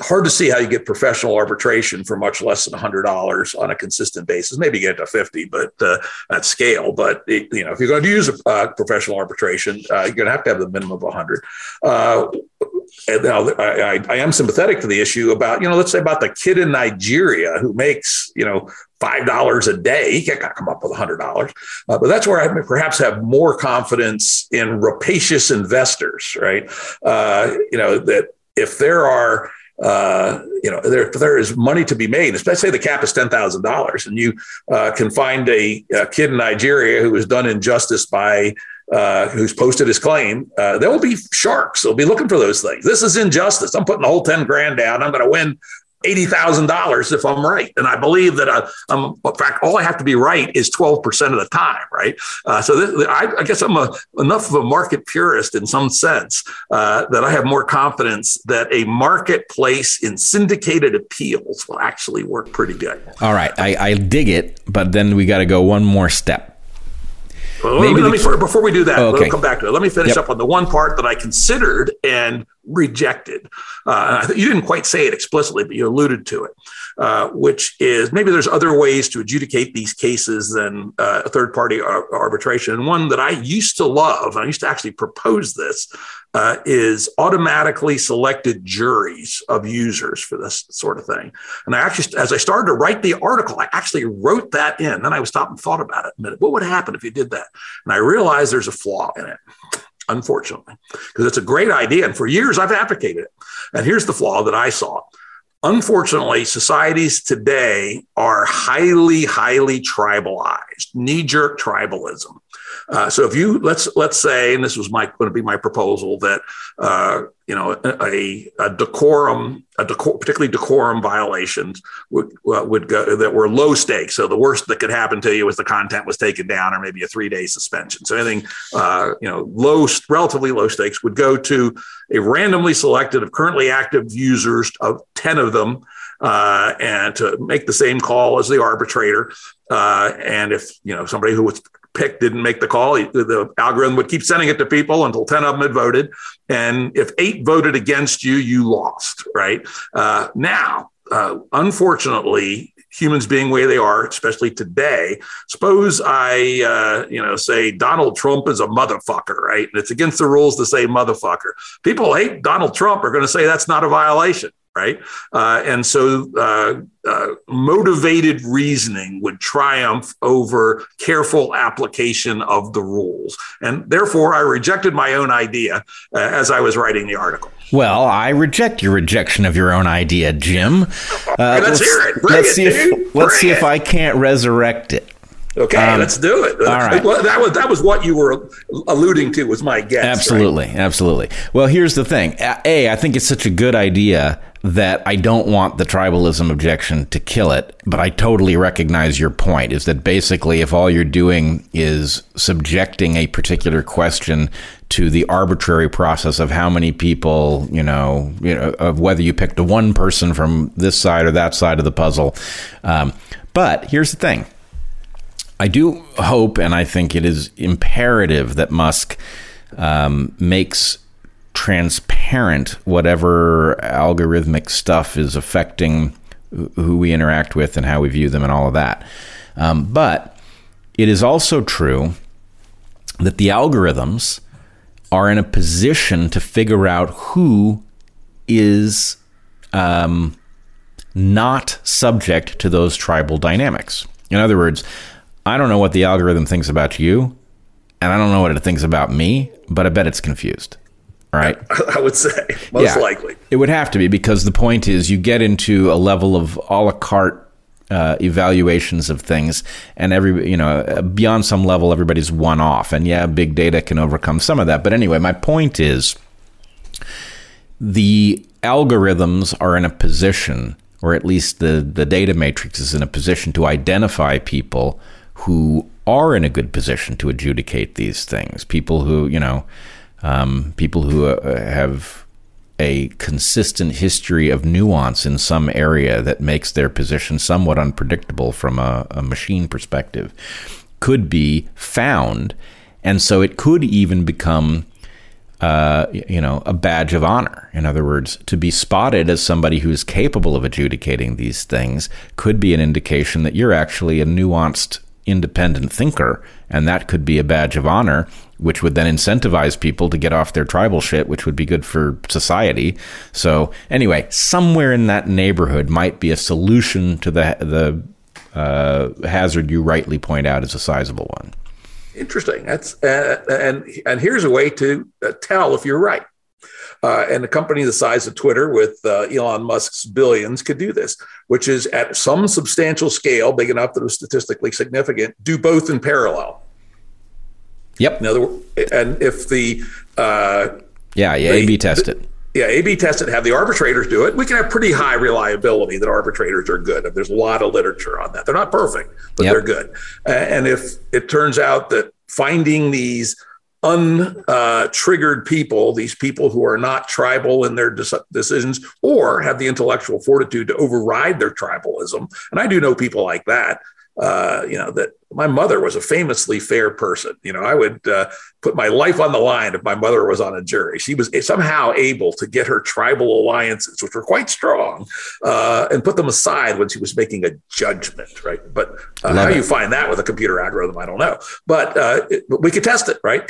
Hard to see how you get professional arbitration for much less than $100 on a consistent basis. Maybe get to 50, but at scale. But if you're going to use professional arbitration, you're going to have the minimum of 100. And now I am sympathetic to the issue about, let's say about the kid in Nigeria who makes, $5 a day. He can't come up with $100. But that's where I perhaps have more confidence in rapacious investors, right? That if there are, there is money to be made, especially the cap is $10,000, and you can find a kid in Nigeria who was done injustice by who's posted his claim, there will be sharks. They'll be looking for those things. This is injustice. I'm putting the whole $10,000 down. I'm going to win $80,000 if I'm right. And I believe that I'm, in fact, all I have to be right is 12% of the time, right? So I guess I'm enough of a market purist in some sense that I have more confidence that a marketplace in syndicated appeals will actually work pretty good. All right. I dig it, but then we got to go one more step. Well, before we do that, we'll come back to it. Let me finish up on the one part that I considered and rejected. You didn't quite say it explicitly, but you alluded to it, which is maybe there's other ways to adjudicate these cases than a third-party arbitration. And one that I used to love, and I used to actually propose this, is automatically selected juries of users for this sort of thing. And I actually, as I started to write the article, I actually wrote that in. Then I stopped and thought about it a minute. What would happen if you did that? And I realized there's a flaw in it, unfortunately, because it's a great idea. And for years, I've advocated it. And here's the flaw that I saw. Unfortunately, societies today are highly, highly tribalized, knee-jerk tribalism. So if you let's say, and this was going to be my proposal, that particularly decorum violations would go that were low stakes. So the worst that could happen to you was the content was taken down, or maybe a 3-day suspension. So anything relatively low stakes would go to a randomly selected of currently active users of 10 of them, and to make the same call as the arbitrator. And if somebody who was pick didn't make the call, the algorithm would keep sending it to people until 10 of them had voted. And if 8 voted against you, you lost, right? Now, unfortunately, humans being the way they are, especially today, suppose I say Donald Trump is a motherfucker, right? And it's against the rules to say motherfucker. People who hate Donald Trump are going to say that's not a violation, right? And so motivated reasoning would triumph over careful application of the rules. And therefore, I rejected my own idea as I was writing the article. Well, I reject your rejection of your own idea, Jim. Let's hear it. Let's see if I can't resurrect it. Okay, let's do it. All right. Well, that was what you were alluding to was my guess. Absolutely, right? Absolutely. Well, here's the thing. I think it's such a good idea that I don't want the tribalism objection to kill it, but I totally recognize your point, is that basically if all you're doing is subjecting a particular question to the arbitrary process of how many people, of whether you picked one person from this side or that side of the puzzle. But here's the thing. I do hope, and I think it is imperative, that Musk makes transparent whatever algorithmic stuff is affecting who we interact with and how we view them and all of that. But it is also true that the algorithms are in a position to figure out who is not subject to those tribal dynamics. In other words, I don't know what the algorithm thinks about you, and I don't know what it thinks about me, but I bet it's confused, right? I would say, most likely. It would have to be, because the point is you get into a level of a la carte evaluations of things, and beyond some level, everybody's one off. And big data can overcome some of that. But anyway, my point is the algorithms are in a position, or at least the data matrix is in a position to identify people who are in a good position to adjudicate these things, people who have a consistent history of nuance in some area that makes their position somewhat unpredictable from a machine perspective, could be found. And so it could even become a badge of honor. In other words, to be spotted as somebody who's capable of adjudicating these things could be an indication that you're actually a nuanced independent thinker, and that could be a badge of honor, which would then incentivize people to get off their tribal shit, which would be good for society. So anyway, somewhere in that neighborhood might be a solution to the hazard you rightly point out is a sizable one. Interesting. That's and here's a way to tell if you're right. And a company the size of Twitter with Elon Musk's billions could do this, which is at some substantial scale, big enough that it was statistically significant, do both in parallel. Yep. In other words, and if the A/B test it. yeah, A/B test it and have the arbitrators do it, we can have pretty high reliability that arbitrators are good. And there's a lot of literature on that. They're not perfect, but they're good. And if it turns out that finding these untriggered people, these people who are not tribal in their decisions or have the intellectual fortitude to override their tribalism, and I do know people like that, that my mother was a famously fair person. I would put my life on the line if my mother was on a jury. She was somehow able to get her tribal alliances, which were quite strong, and put them aside when she was making a judgment, right? But how you find that with a computer algorithm, I don't know. But we could test it, right?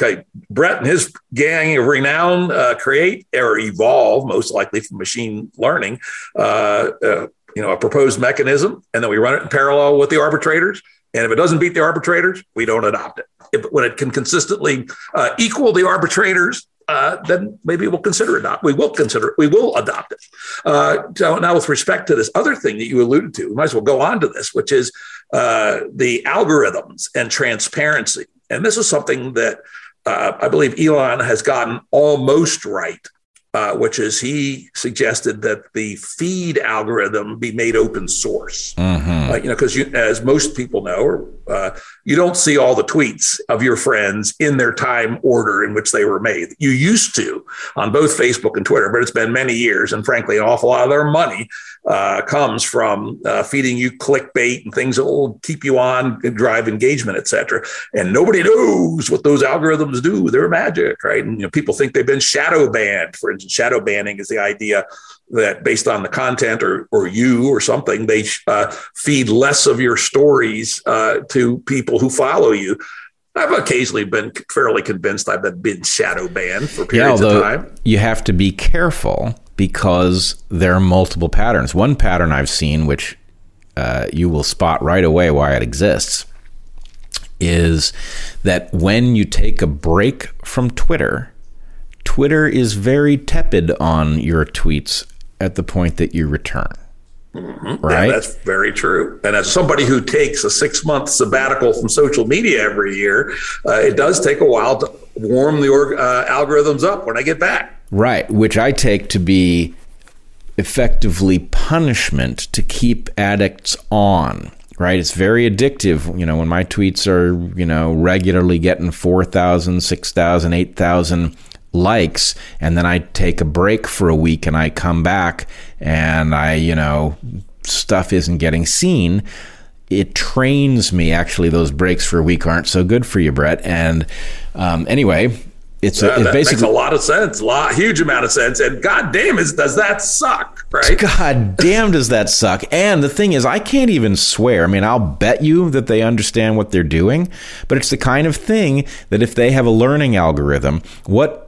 Brett and his gang of renown create or evolve, most likely from machine learning, a proposed mechanism, and then we run it in parallel with the arbitrators. And if it doesn't beat the arbitrators, we don't adopt it. When it can consistently equal the arbitrators, then maybe we'll consider it. We will adopt it. So now, with respect to this other thing that you alluded to, we might as well go on to this, which is the algorithms and transparency. And this is something that I believe Elon has gotten almost right. Which is he suggested that the feed algorithm be made open source. Because as most people know, you don't see all the tweets of your friends in their time order in which they were made. You used to on both Facebook and Twitter, but it's been many years. And frankly, an awful lot of their money comes from feeding you clickbait and things that will keep you on and drive engagement, et cetera. And nobody knows what those algorithms do. They're magic, right? And people think they've been shadow banned, for instance. Shadow banning is the idea that based on the content or you or something, they feed less of your stories to people who follow you. I've occasionally been fairly convinced I've been shadow banned for periods of time. You have to be careful because there are multiple patterns. One pattern I've seen, which you will spot right away why it exists, is that when you take a break from Twitter, Twitter is very tepid on your tweets at the point that you return. Right? Yeah, that's very true. And as somebody who takes a 6-month sabbatical from social media every year, it does take a while to warm the algorithms up when I get back. Right, which I take to be effectively punishment to keep addicts on. Right. It's very addictive. When my tweets are, regularly getting 4,000, 6,000, 8,000 likes, and then I take a break for a week and I come back and I, stuff isn't getting seen. It trains me. Actually, those breaks for a week aren't so good for you, Brett. And anyway, it basically makes a lot of sense, huge amount of sense. And goddamn, does that suck, right? Goddamn, does that suck? And the thing is, I can't even swear. I mean, I'll bet you that they understand what they're doing, but it's the kind of thing that if they have a learning algorithm, what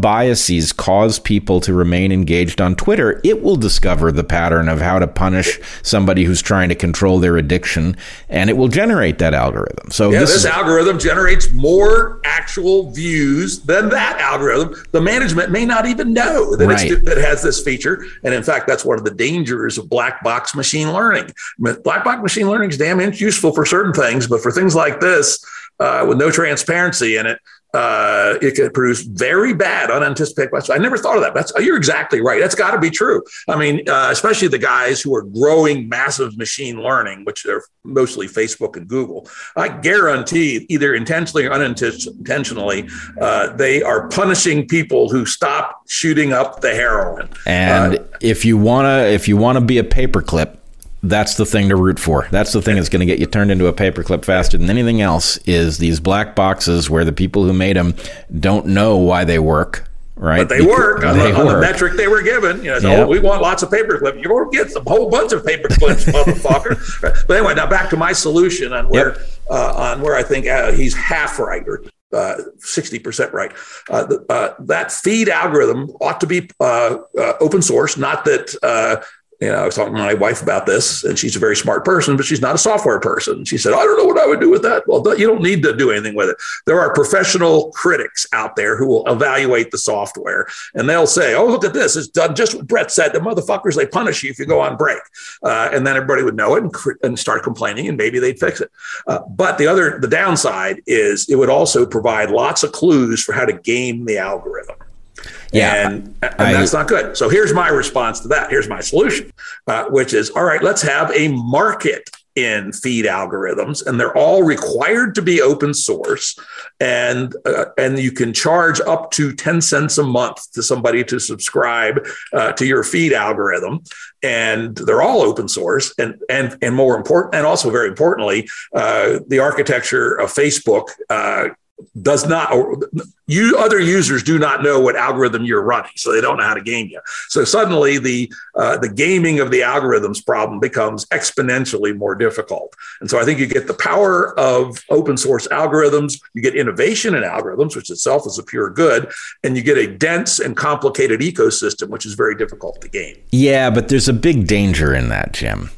biases cause people to remain engaged on Twitter, it will discover the pattern of how to punish somebody who's trying to control their addiction, and it will generate that algorithm. So this algorithm generates more actual views than that algorithm. The management may not even know that that it has this feature. And in fact, that's one of the dangers of black box machine learning. Black box machine learning is damn useful for certain things, but for things like this, with no transparency in it, it could produce very bad, unanticipated questions. I never thought of that. You're exactly right. That's got to be true. I mean, especially the guys who are growing massive machine learning, which are mostly Facebook and Google. I guarantee, either intentionally or unintentionally, they are punishing people who stop shooting up the heroin. And if you wanna be a paperclip, that's the thing to root for. That's the thing that's going to get you turned into a paperclip faster than anything else, is these black boxes where the people who made them don't know why they work. Right. But they work on the metric they were given. We want lots of paperclips. You're going to get a whole bunch of paperclips, motherfucker. But anyway, now back to my solution on where I think he's half right, or 60% right. That feed algorithm ought to be open source, not that... I was talking to my wife about this, and she's a very smart person, but she's not a software person. She said, I don't know what I would do with that. Well, you don't need to do anything with it. There are professional critics out there who will evaluate the software, and they'll say, oh, look at this. It's done just what Brett said. The motherfuckers, they punish you if you go on break. And then everybody would know it and start complaining, and maybe they'd fix it. But the downside is it would also provide lots of clues for how to game the algorithm. Yeah, and that's not good. So here's my response to that. Here's my solution, which is, all right, let's have a market in feed algorithms, and they're all required to be open source, and you can charge up to 10 cents a month to somebody to subscribe to your feed algorithm, and they're all open source, and more important, and also very importantly, the architecture of Facebook does not, you other users do not know what algorithm you're running, so they don't know how to game you. So suddenly the gaming of the algorithms problem becomes exponentially more difficult. And so I think you get the power of open source algorithms, you get innovation in algorithms, which itself is a pure good, and you get a dense and complicated ecosystem, which is very difficult to game. Yeah, but there's a big danger in that, Jim.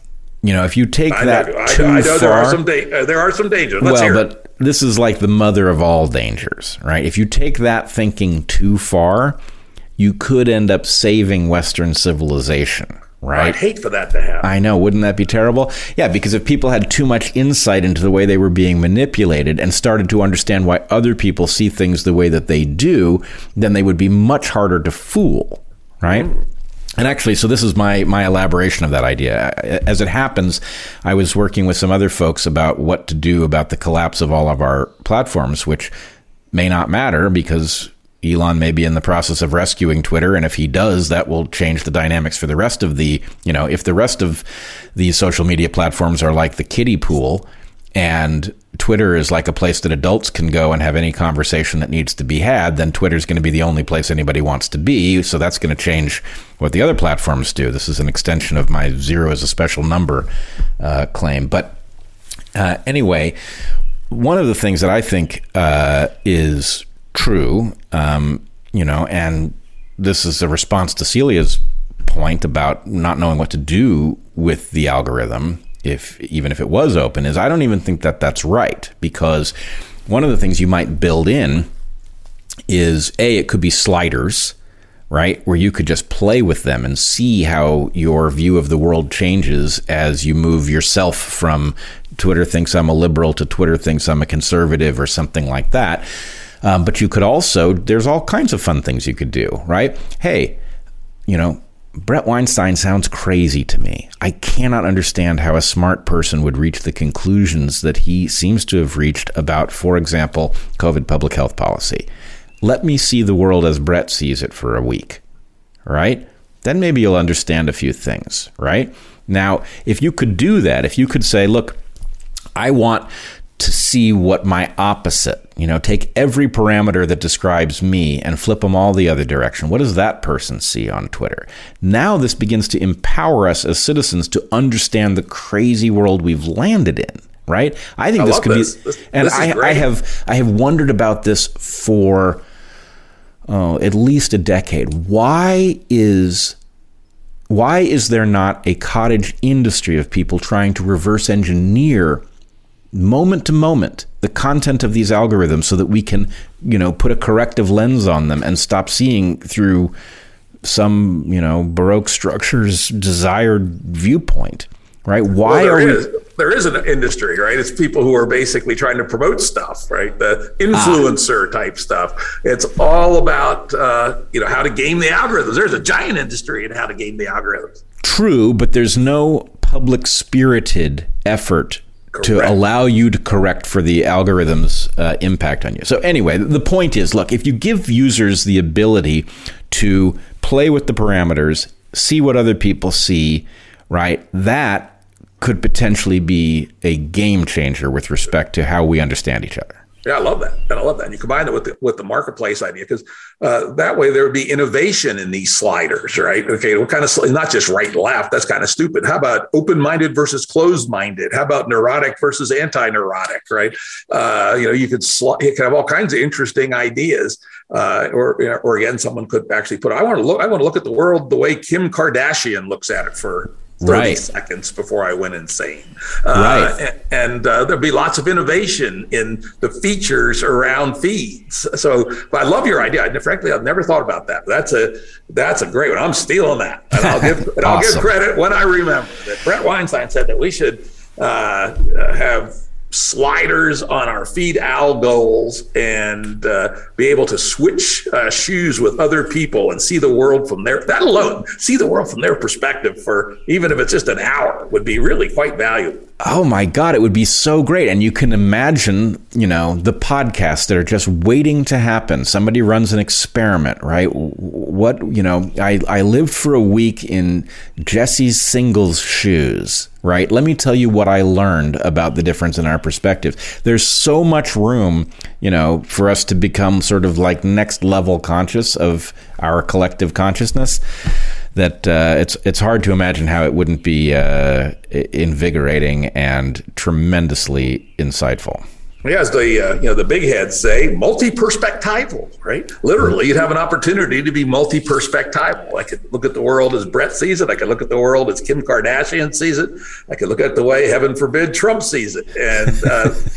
You know, if you take that too far, there are some dangers. But this is like the mother of all dangers, right? If you take that thinking too far, you could end up saving Western civilization, right? I'd hate for that to happen. I know. Wouldn't that be terrible? Yeah, because if people had too much insight into the way they were being manipulated and started to understand why other people see things the way that they do, then they would be much harder to fool, right? Mm. And actually, so this is my elaboration of that idea. As it happens, I was working with some other folks about what to do about the collapse of all of our platforms, which may not matter because Elon may be in the process of rescuing Twitter. And if he does, that will change the dynamics for the rest of the, you know, if the rest of the social media platforms are like the kiddie pool and Twitter is like a place that adults can go and have any conversation that needs to be had, then Twitter's going to be the only place anybody wants to be. So that's going to change what the other platforms do. This is an extension of my zero is a special number claim. But anyway, one of the things that I think is true, you know, and this is a response to Celia's point about not knowing what to do with the algorithm, even if it was open, is I don't even think that that's right, because one of the things you might build in is, A, it could be sliders, right, where you could just play with them and see how your view of the world changes as you move yourself from Twitter thinks I'm a liberal to Twitter thinks I'm a conservative or something like that. But you could also, there's all kinds of fun things you could do, right? Hey, you know, Brett Weinstein sounds crazy to me. I cannot understand how a smart person would reach the conclusions that he seems to have reached about, for example, COVID public health policy. Let me see the world as Brett sees it for a week, right? Then maybe you'll understand a few things, right? Now, if you could do that, if you could say, look, I want to see what my opposite, you know, take every parameter that describes me and flip them all the other direction. What does that person see on Twitter? Now this begins to empower us as citizens to understand the crazy world we've landed in, right? I think this could be, and I have wondered about this for at least a decade. Why is there not a cottage industry of people trying to reverse engineer moment to moment the content of these algorithms so that we can, you know, put a corrective lens on them and stop seeing through some, you know, Baroque structure's desired viewpoint, right? Why are we... There is an industry, right? It's people who are basically trying to promote stuff, right? The influencer type stuff. It's all about, you know, how to game the algorithms. There's a giant industry in how to game the algorithms. True, but there's no public-spirited effort to allow you to correct for the algorithm's impact on you. So anyway, the point is, look, if you give users the ability to play with the parameters, see what other people see, right, that could potentially be a game changer with respect to how we understand each other. Yeah, I love that. And I love that. And you combine it with the marketplace idea, because that way there would be innovation in these sliders, right? Okay, what kind of, not just right and left, that's kind of stupid. How about open-minded versus closed-minded? How about neurotic versus anti-neurotic, right? You know, you could have all kinds of interesting ideas. Or again, someone could actually put, I want to look at the world the way Kim Kardashian looks at it for 30 seconds before I went insane. And there'll be lots of innovation in the features around feeds. So I love your idea. Frankly, I've never thought about that. That's a great one. I'm stealing that. And I'll give, and I'll give credit when I remember that Brett Weinstein said that we should have sliders on our feed algols and be able to switch shoes with other people and see the world from their, that alone, see the world from their perspective for even if it's just an hour would be really quite valuable. Oh my God, it would be so great. And you can imagine, you know, the podcasts that are just waiting to happen. Somebody runs an experiment, right? What, you know, I lived for a week in Jesse's singles shoes, right? Let me tell you what I learned about the difference in our perspective. There's so much room, you know, for us to become sort of like next level conscious of our collective consciousness that it's hard to imagine how it wouldn't be invigorating and tremendously insightful. Yeah, as the the big heads say, multi-perspectival, right? Literally, you'd have an opportunity to be multi-perspectival. I could look at the world as Brett sees it. I could look at the world as Kim Kardashian sees it. I could look at the way, heaven forbid, Trump sees it, and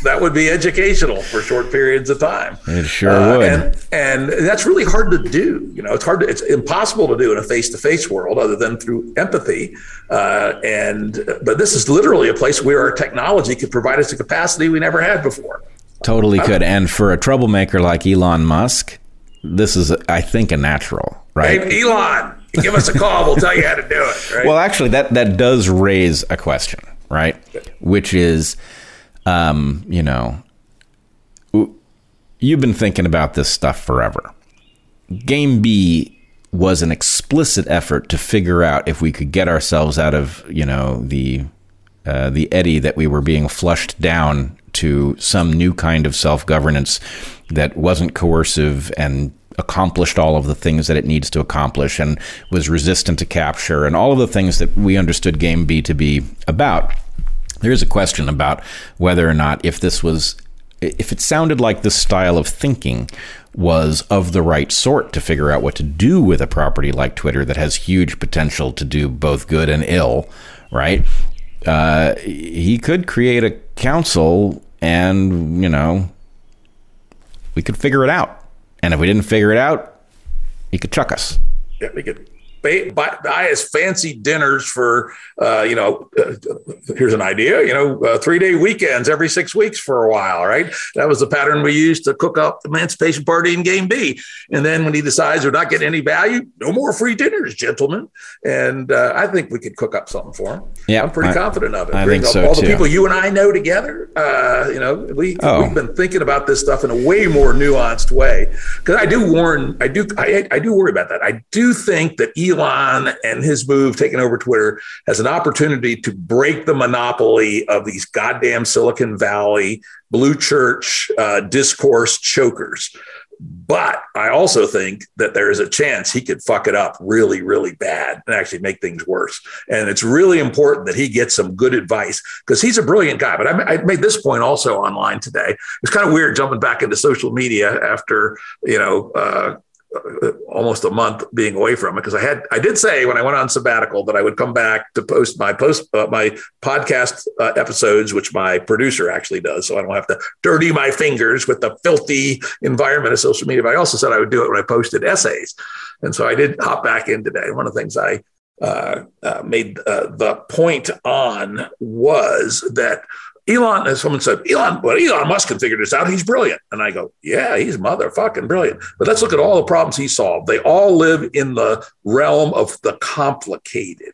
that would be educational for short periods of time. It sure would, and that's really hard to do. You know, it's impossible to do in a face-to-face world, other than through empathy. But this is literally a place where our technology could provide us a capacity we never had before. Totally could. And for a troublemaker like Elon Musk, this is, I think, a natural, right? Hey, Elon, give us a call. We'll tell you how to do it. Right? Well, actually, that does raise a question, right? Which is, you've been thinking about this stuff forever. Game B was an explicit effort to figure out if we could get ourselves out of, the eddy that we were being flushed down to some new kind of self-governance that wasn't coercive and accomplished all of the things that it needs to accomplish and was resistant to capture and all of the things that we understood Game B to be about. There is a question about whether or not if it sounded like this style of thinking was of the right sort to figure out what to do with a property like Twitter that has huge potential to do both good and ill, right? He could create a council and, we could figure it out. And if we didn't figure it out, he could chuck us. Yeah, we could buy us fancy dinners for, here's an idea, 3-day weekends every 6 weeks for a while, right? That was the pattern we used to cook up the Emancipation Party and Game B. And then when he decides we're not getting any value, no more free dinners, gentlemen. And I think we could cook up something for him. Yeah, I'm pretty confident of it. I think so, all the people you and I know together, we've been thinking about this stuff in a way more nuanced way. Because I do worry about that. I do think that Elon and his move taking over Twitter has an opportunity to break the monopoly of these goddamn Silicon Valley blue church discourse chokers. But I also think that there is a chance he could fuck it up really, really bad and actually make things worse. And it's really important that he gets some good advice because he's a brilliant guy. But I made this point also online today. It's kind of weird jumping back into social media after, almost a month being away from it, because I did say when I went on sabbatical that I would come back to post my podcast episodes, which my producer actually does, so I don't have to dirty my fingers with the filthy environment of social media. But I also said I would do it when I posted essays, and so I did hop back in today. One of the things I made the point on was that Elon, as someone said, Elon Musk can figure this out. He's brilliant. And I go, yeah, he's motherfucking brilliant. But let's look at all the problems he solved. They all live in the realm of the complicated.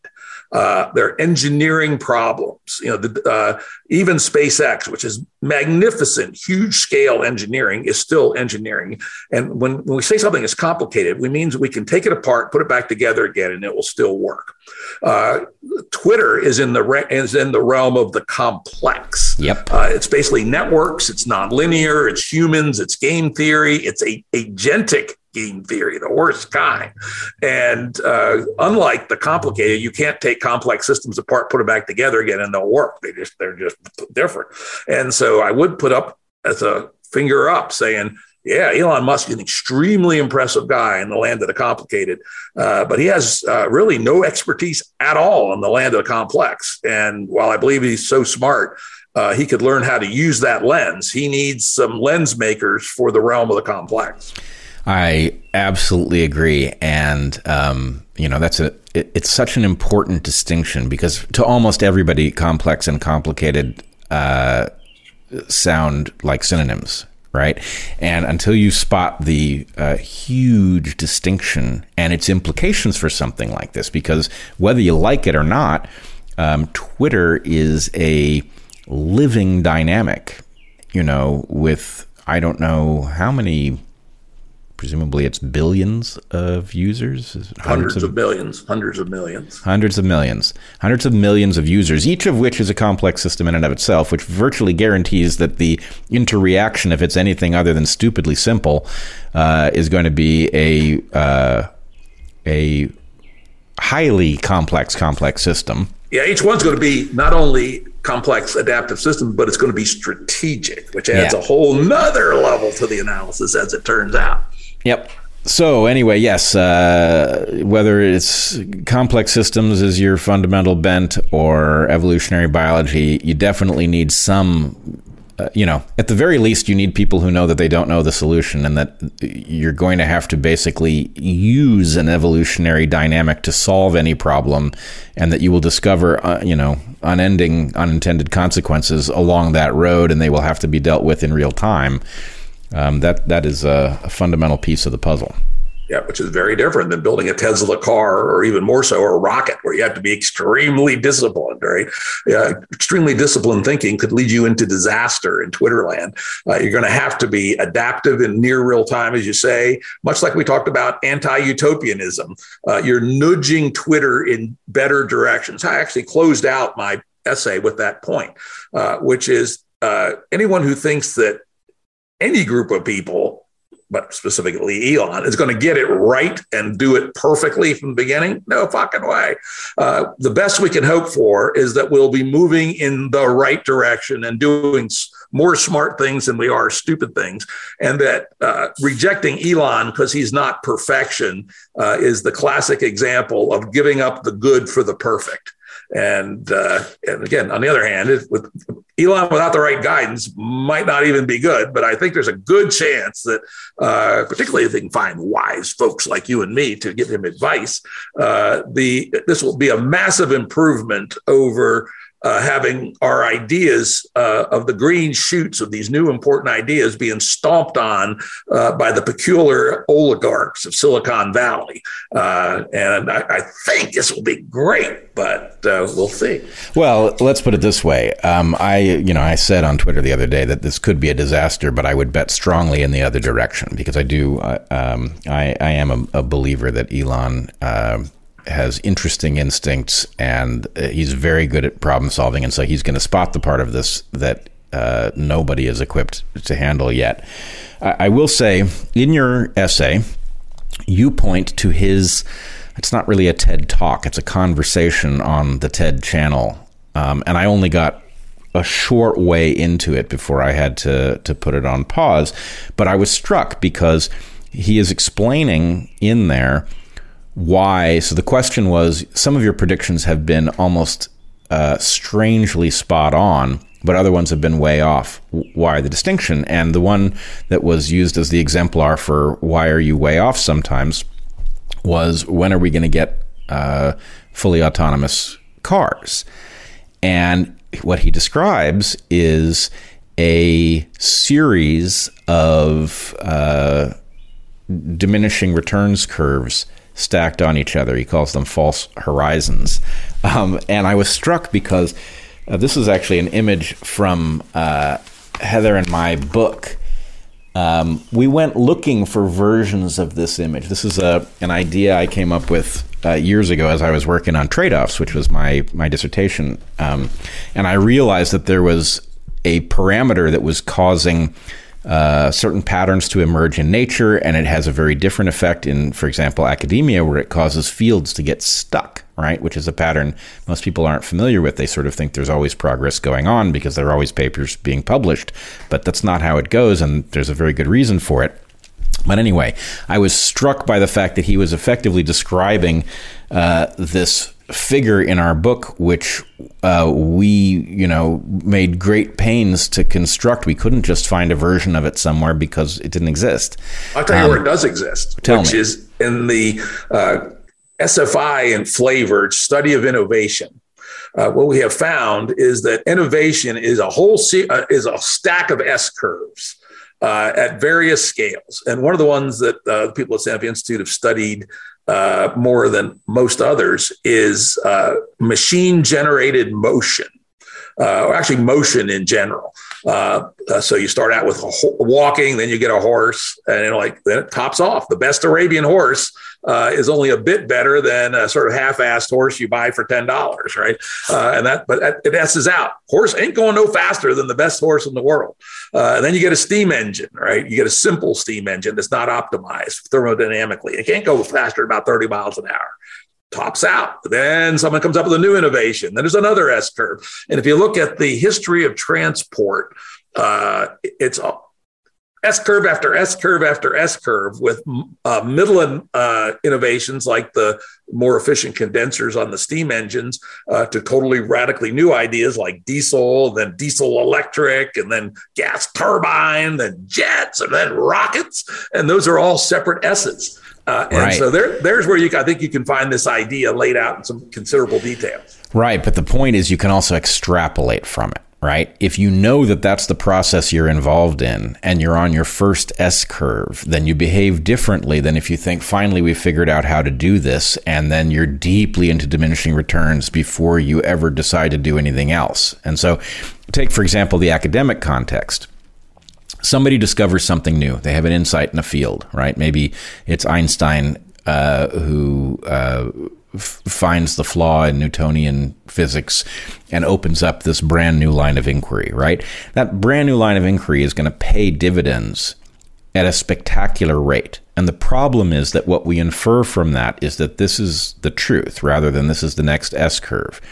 They're engineering problems. Even SpaceX, which is magnificent, huge scale engineering, is still engineering. And when we say something is complicated, we means we can take it apart, put it back together again, and it will still work. Twitter is in the realm of the complex. Yep. It's basically networks. It's nonlinear. It's humans. It's game theory. It's agentic game theory, the worst kind. And unlike the complicated, you can't take complex systems apart, put them back together again, and they'll work. They're just different. And so I would put up as a finger up saying, yeah, Elon Musk is an extremely impressive guy in the land of the complicated, but he has really no expertise at all in the land of the complex. And while I believe he's so smart, he could learn how to use that lens. He needs some lens makers for the realm of the complex. I absolutely agree. And, it's such an important distinction because to almost everybody, complex and complicated sound like synonyms, right? And until you spot the huge distinction and its implications for something like this, because whether you like it or not, Twitter is a living dynamic, you know, with I don't know how many, presumably it's billions of users. Hundreds of millions of users, each of which is a complex system in and of itself, which virtually guarantees that the interaction, if it's anything other than stupidly simple, is going to be a highly complex system. Yeah, each one's going to be not only complex adaptive system, but it's going to be strategic, which adds a whole nother level to the analysis, as it turns out. Yep. So anyway, yes, whether it's complex systems is your fundamental bent or evolutionary biology, you definitely need some, at the very least, you need people who know that they don't know the solution, and that you're going to have to basically use an evolutionary dynamic to solve any problem, and that you will discover, unending unintended consequences along that road, and they will have to be dealt with in real time. That is a fundamental piece of the puzzle. Yeah, which is very different than building a Tesla car, or even more so, a rocket, where you have to be extremely disciplined, right? Yeah, extremely disciplined thinking could lead you into disaster in Twitterland. You're going to have to be adaptive and near real time, as you say, much like we talked about anti-utopianism. You're nudging Twitter in better directions. I actually closed out my essay with that point, which is anyone who thinks that any group of people, but specifically Elon, is going to get it right and do it perfectly from the beginning? No fucking way. The best we can hope for is that we'll be moving in the right direction and doing more smart things than we are stupid things. And that rejecting Elon because he's not perfection is the classic example of giving up the good for the perfect. And again, on the other hand, with Elon without the right guidance might not even be good, but I think there's a good chance that particularly if they can find wise folks like you and me to give him advice, this will be a massive improvement over having our ideas of the green shoots of these new important ideas being stomped on by the peculiar oligarchs of Silicon Valley. And I think this will be great, but we'll see. Well, let's put it this way. I said on Twitter the other day that this could be a disaster, but I would bet strongly in the other direction, because I do. I am a believer that Elon has interesting instincts, and he's very good at problem solving. And so he's going to spot the part of this that nobody is equipped to handle yet. I will say, in your essay, you point to his, it's not really a TED talk, it's a conversation on the TED channel. And I only got a short way into it before I had to put it on pause. But I was struck because he is explaining in there why. So the question was, some of your predictions have been almost strangely spot on, but other ones have been way off. Why the distinction? And the one that was used as the exemplar for why are you way off sometimes was, when are we going to get fully autonomous cars? And what he describes is a series of diminishing returns curves stacked on each other. He calls them false horizons. And I was struck because this is actually an image from Heather and my book. We went looking for versions of this image. This is an idea I came up with years ago as I was working on trade-offs, which was my dissertation. And I realized that there was a parameter that was causing certain patterns to emerge in nature, and it has a very different effect in, for example, academia, where it causes fields to get stuck, right? Which is a pattern most people aren't familiar with. They sort of think there's always progress going on because there are always papers being published, but that's not how it goes, and there's a very good reason for it. But anyway, I was struck by the fact that he was effectively describing this figure in our book, which we made great pains to construct. We couldn't just find a version of it somewhere because it didn't exist. I'll tell you where it does exist, which is in the SFI and flavored study of innovation. what we have found is that innovation is a whole stack of S curves at various scales. And one of the ones that the people at Santa Fe Institute have studied more than most others is machine-generated motion, or actually motion in general. So you start out with walking, then you get a horse, and then it tops off. The best Arabian horse is only a bit better than a sort of half-assed horse you buy for $10, right? But it S's out. Horse ain't going no faster than the best horse in the world. And then you get a steam engine, right? You get a simple steam engine that's not optimized thermodynamically. It can't go faster than about 30 miles an hour. Tops out. Then someone comes up with a new innovation. Then there's another S curve. And if you look at the history of transport, it's S curve after S curve after S curve with middle innovations like the more efficient condensers on the steam engines to totally radically new ideas like diesel, then diesel electric, and then gas turbine, then jets, and then rockets. And those are all separate S's. And so there's where I think you can find this idea laid out in some considerable detail. Right. But the point is you can also extrapolate from it, right? If you know that that's the process you're involved in and you're on your first S curve, then you behave differently than if you think, finally, we figured out how to do this. And then you're deeply into diminishing returns before you ever decide to do anything else. And so take, for example, the academic context. Somebody discovers something new. They have an insight in a field, right? Maybe it's Einstein who finds the flaw in Newtonian physics and opens up this brand new line of inquiry, right? That brand new line of inquiry is going to pay dividends at a spectacular rate. And the problem is that what we infer from that is that this is the truth rather than this is the next S curve.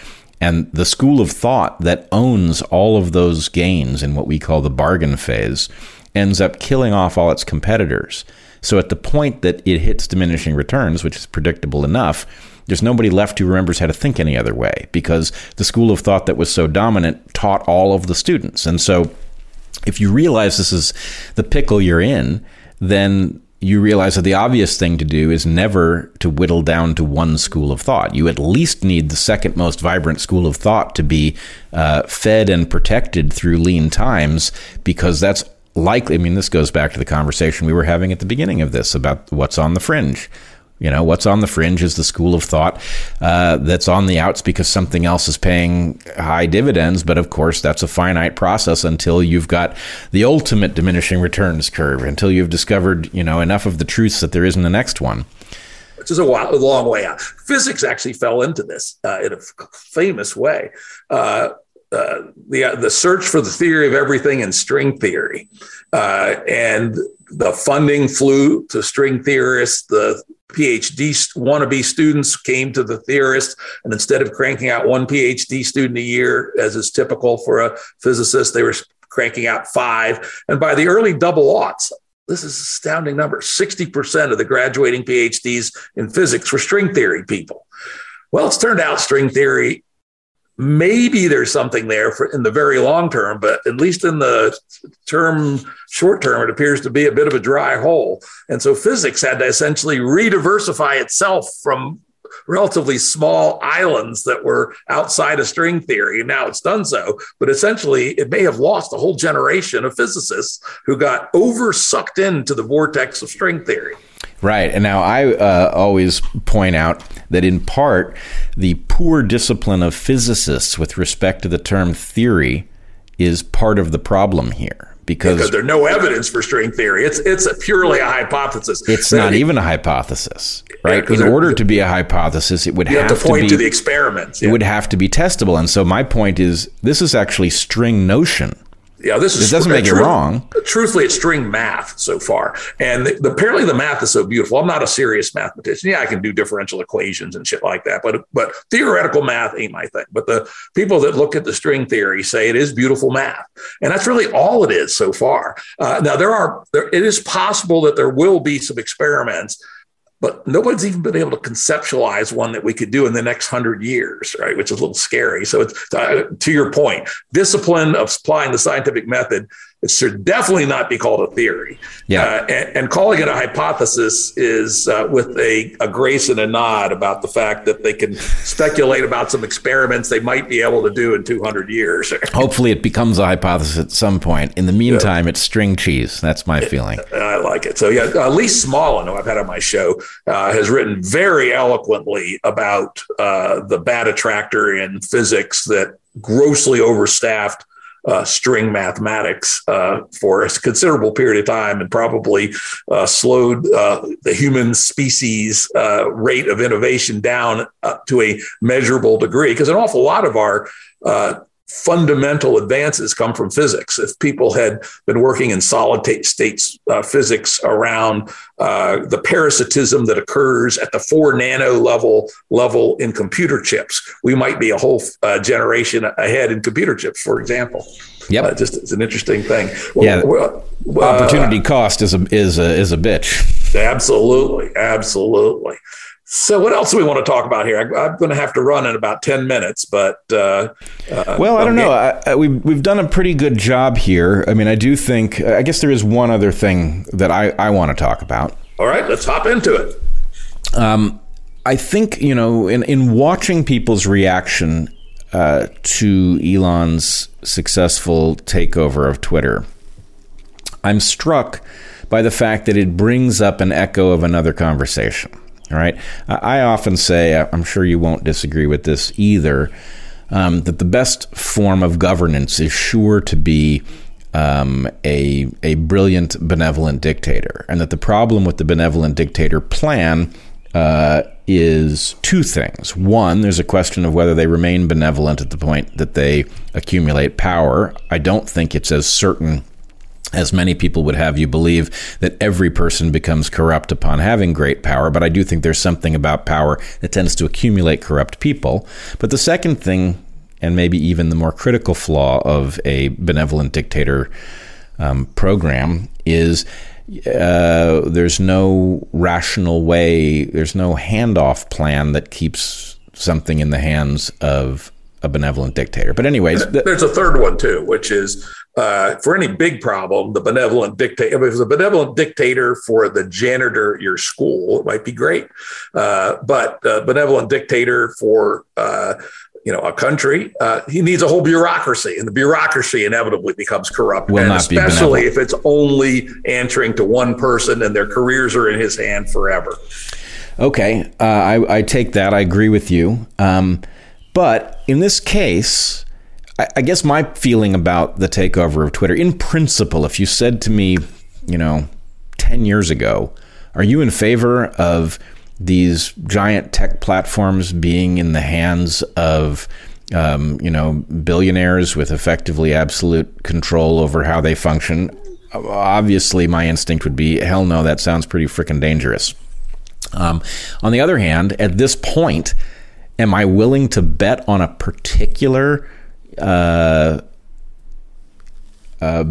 And the school of thought that owns all of those gains in what we call the bargain phase ends up killing off all its competitors. So at the point that it hits diminishing returns, which is predictable enough, there's nobody left who remembers how to think any other way because the school of thought that was so dominant taught all of the students. And so if you realize this is the pickle you're in, then you realize that the obvious thing to do is never to whittle down to one school of thought. You at least need the second most vibrant school of thought to be fed and protected through lean times, because that's likely. I mean, this goes back to the conversation we were having at the beginning of this about what's on the fringe. You know, what's on the fringe is the school of thought that's on the outs because something else is paying high dividends. But of course, that's a finite process until you've got the ultimate diminishing returns curve, until you've discovered, enough of the truths that there isn't the next one. Which is a long way out. Physics actually fell into this in a famous way. The search for the theory of everything in string theory. And the funding flew to string theorists. The PhD wannabe students came to the theorists, and instead of cranking out one PhD student a year, as is typical for a physicist, they were cranking out 5. And by the early double aughts, this is an astounding number, 60% of the graduating PhDs in physics were string theory people. Well, it's turned out string theory, maybe there's something there in the very long term, but at least in the short term, it appears to be a bit of a dry hole. And so physics had to essentially re-diversify itself from relatively small islands that were outside of string theory. And now it's done so, but essentially it may have lost a whole generation of physicists who got over-sucked into the vortex of string theory. Right. And now I always point out that in part, the poor discipline of physicists with respect to the term theory is part of the problem here. Because there's no evidence for string theory. It's purely a hypothesis. It's not even a hypothesis, right? In order to be a hypothesis, it would have to point to the experiments. Yeah. It would have to be testable. And so my point is, this is actually string notion. Yeah, it doesn't make it wrong. Truthfully, it's string math so far. And apparently the math is so beautiful. I'm not a serious mathematician. Yeah, I can do differential equations and shit like that. But theoretical math ain't my thing. But the people that look at the string theory say it is beautiful math. And that's really all it is so far. Now, it is possible that there will be some experiments, but nobody's even been able to conceptualize one that we could do in the next 100 years, right? Which is a little scary. So it's, to your point, discipline of applying the scientific method It should definitely not be called a theory. Yeah. And calling it a hypothesis is with a grace and a nod about the fact that they can speculate about some experiments they might be able to do in 200 years. Hopefully it becomes a hypothesis at some point. In the meantime, it's string cheese. That's my feeling. I like it. So yeah, Lee Smolin, who I've had on my show, has written very eloquently about the bad attractor in physics that grossly overstaffed string mathematics for a considerable period of time, and probably slowed the human species rate of innovation down to a measurable degree, because an awful lot of our fundamental advances come from physics. If people had been working in solid state physics around the parasitism that occurs at the 4 nano level in computer chips, we might be a whole generation ahead in computer chips, for example. Yep. Just it's an interesting thing. Well, yeah. Opportunity cost is a bitch. Absolutely. Absolutely. So what else do we want to talk about here? I'm going to have to run in about 10 minutes, but... well, I don't know. We've done a pretty good job here. I mean, I do think... I guess there is one other thing that I want to talk about. All right, let's hop into it. I think, you know, in watching people's reaction to Elon's successful takeover of Twitter, I'm struck by the fact that it brings up an echo of another conversation. All right. I often say, I'm sure you won't disagree with this either, that the best form of governance is sure to be a brilliant, benevolent dictator, and that the problem with the benevolent dictator plan is two things. One, there's a question of whether they remain benevolent at the point that they accumulate power. I don't think it's as certain as many people would have you believe that every person becomes corrupt upon having great power, but I do think there's something about power that tends to accumulate corrupt people. But the second thing, and maybe even the more critical flaw of a benevolent dictator program, is there's no rational way, there's no handoff plan that keeps something in the hands of a benevolent dictator. But anyways, there's a third one too, which is for any big problem, the benevolent dictator. If it was a benevolent dictator for the janitor at your school, it might be great. But a benevolent dictator for a country, he needs a whole bureaucracy, and the bureaucracy inevitably becomes corrupt. And especially if it's only answering to one person and their careers are in his hand forever. Okay, I take that. I agree with you. But in this case, I guess my feeling about the takeover of Twitter, in principle, if you said to me, 10 years ago, are you in favor of these giant tech platforms being in the hands of, billionaires with effectively absolute control over how they function? Obviously, my instinct would be, hell no, that sounds pretty freaking dangerous. On the other hand, at this point, am I willing to bet on a particular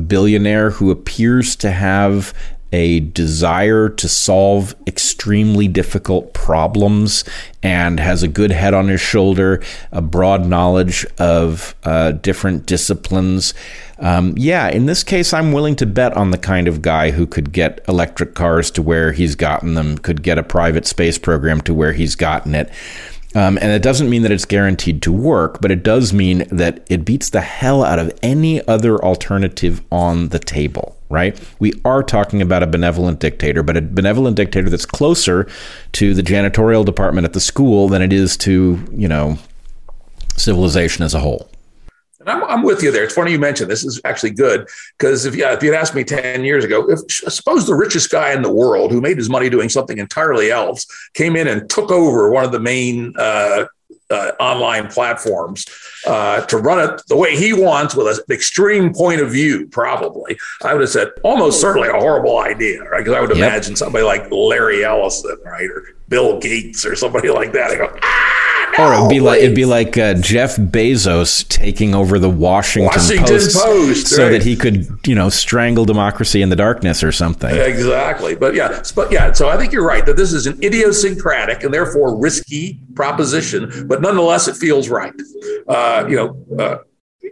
billionaire who appears to have a desire to solve extremely difficult problems and has a good head on his shoulder, a broad knowledge of different disciplines? In this case, I'm willing to bet on the kind of guy who could get electric cars to where he's gotten them, could get a private space program to where he's gotten it. And it doesn't mean that it's guaranteed to work, but it does mean that it beats the hell out of any other alternative on the table, right? We are talking about a benevolent dictator, but a benevolent dictator that's closer to the janitorial department at the school than it is to, civilization as a whole. And I'm with you there. It's funny you mentioned this. Is actually good, because if you'd asked me 10 years ago, if suppose the richest guy in the world who made his money doing something entirely else came in and took over one of the main online platforms to run it the way he wants with an extreme point of view, probably, I would have said almost certainly a horrible idea, right? Because I would imagine somebody like Larry Ellison, right, or Bill Gates or somebody like that. I go, or it'd be like Jeff Bezos taking over the Washington Post, so right, that he could, strangle democracy in the darkness or something. Exactly. But so I think you're right that this is an idiosyncratic and therefore risky proposition, but nonetheless, it feels right.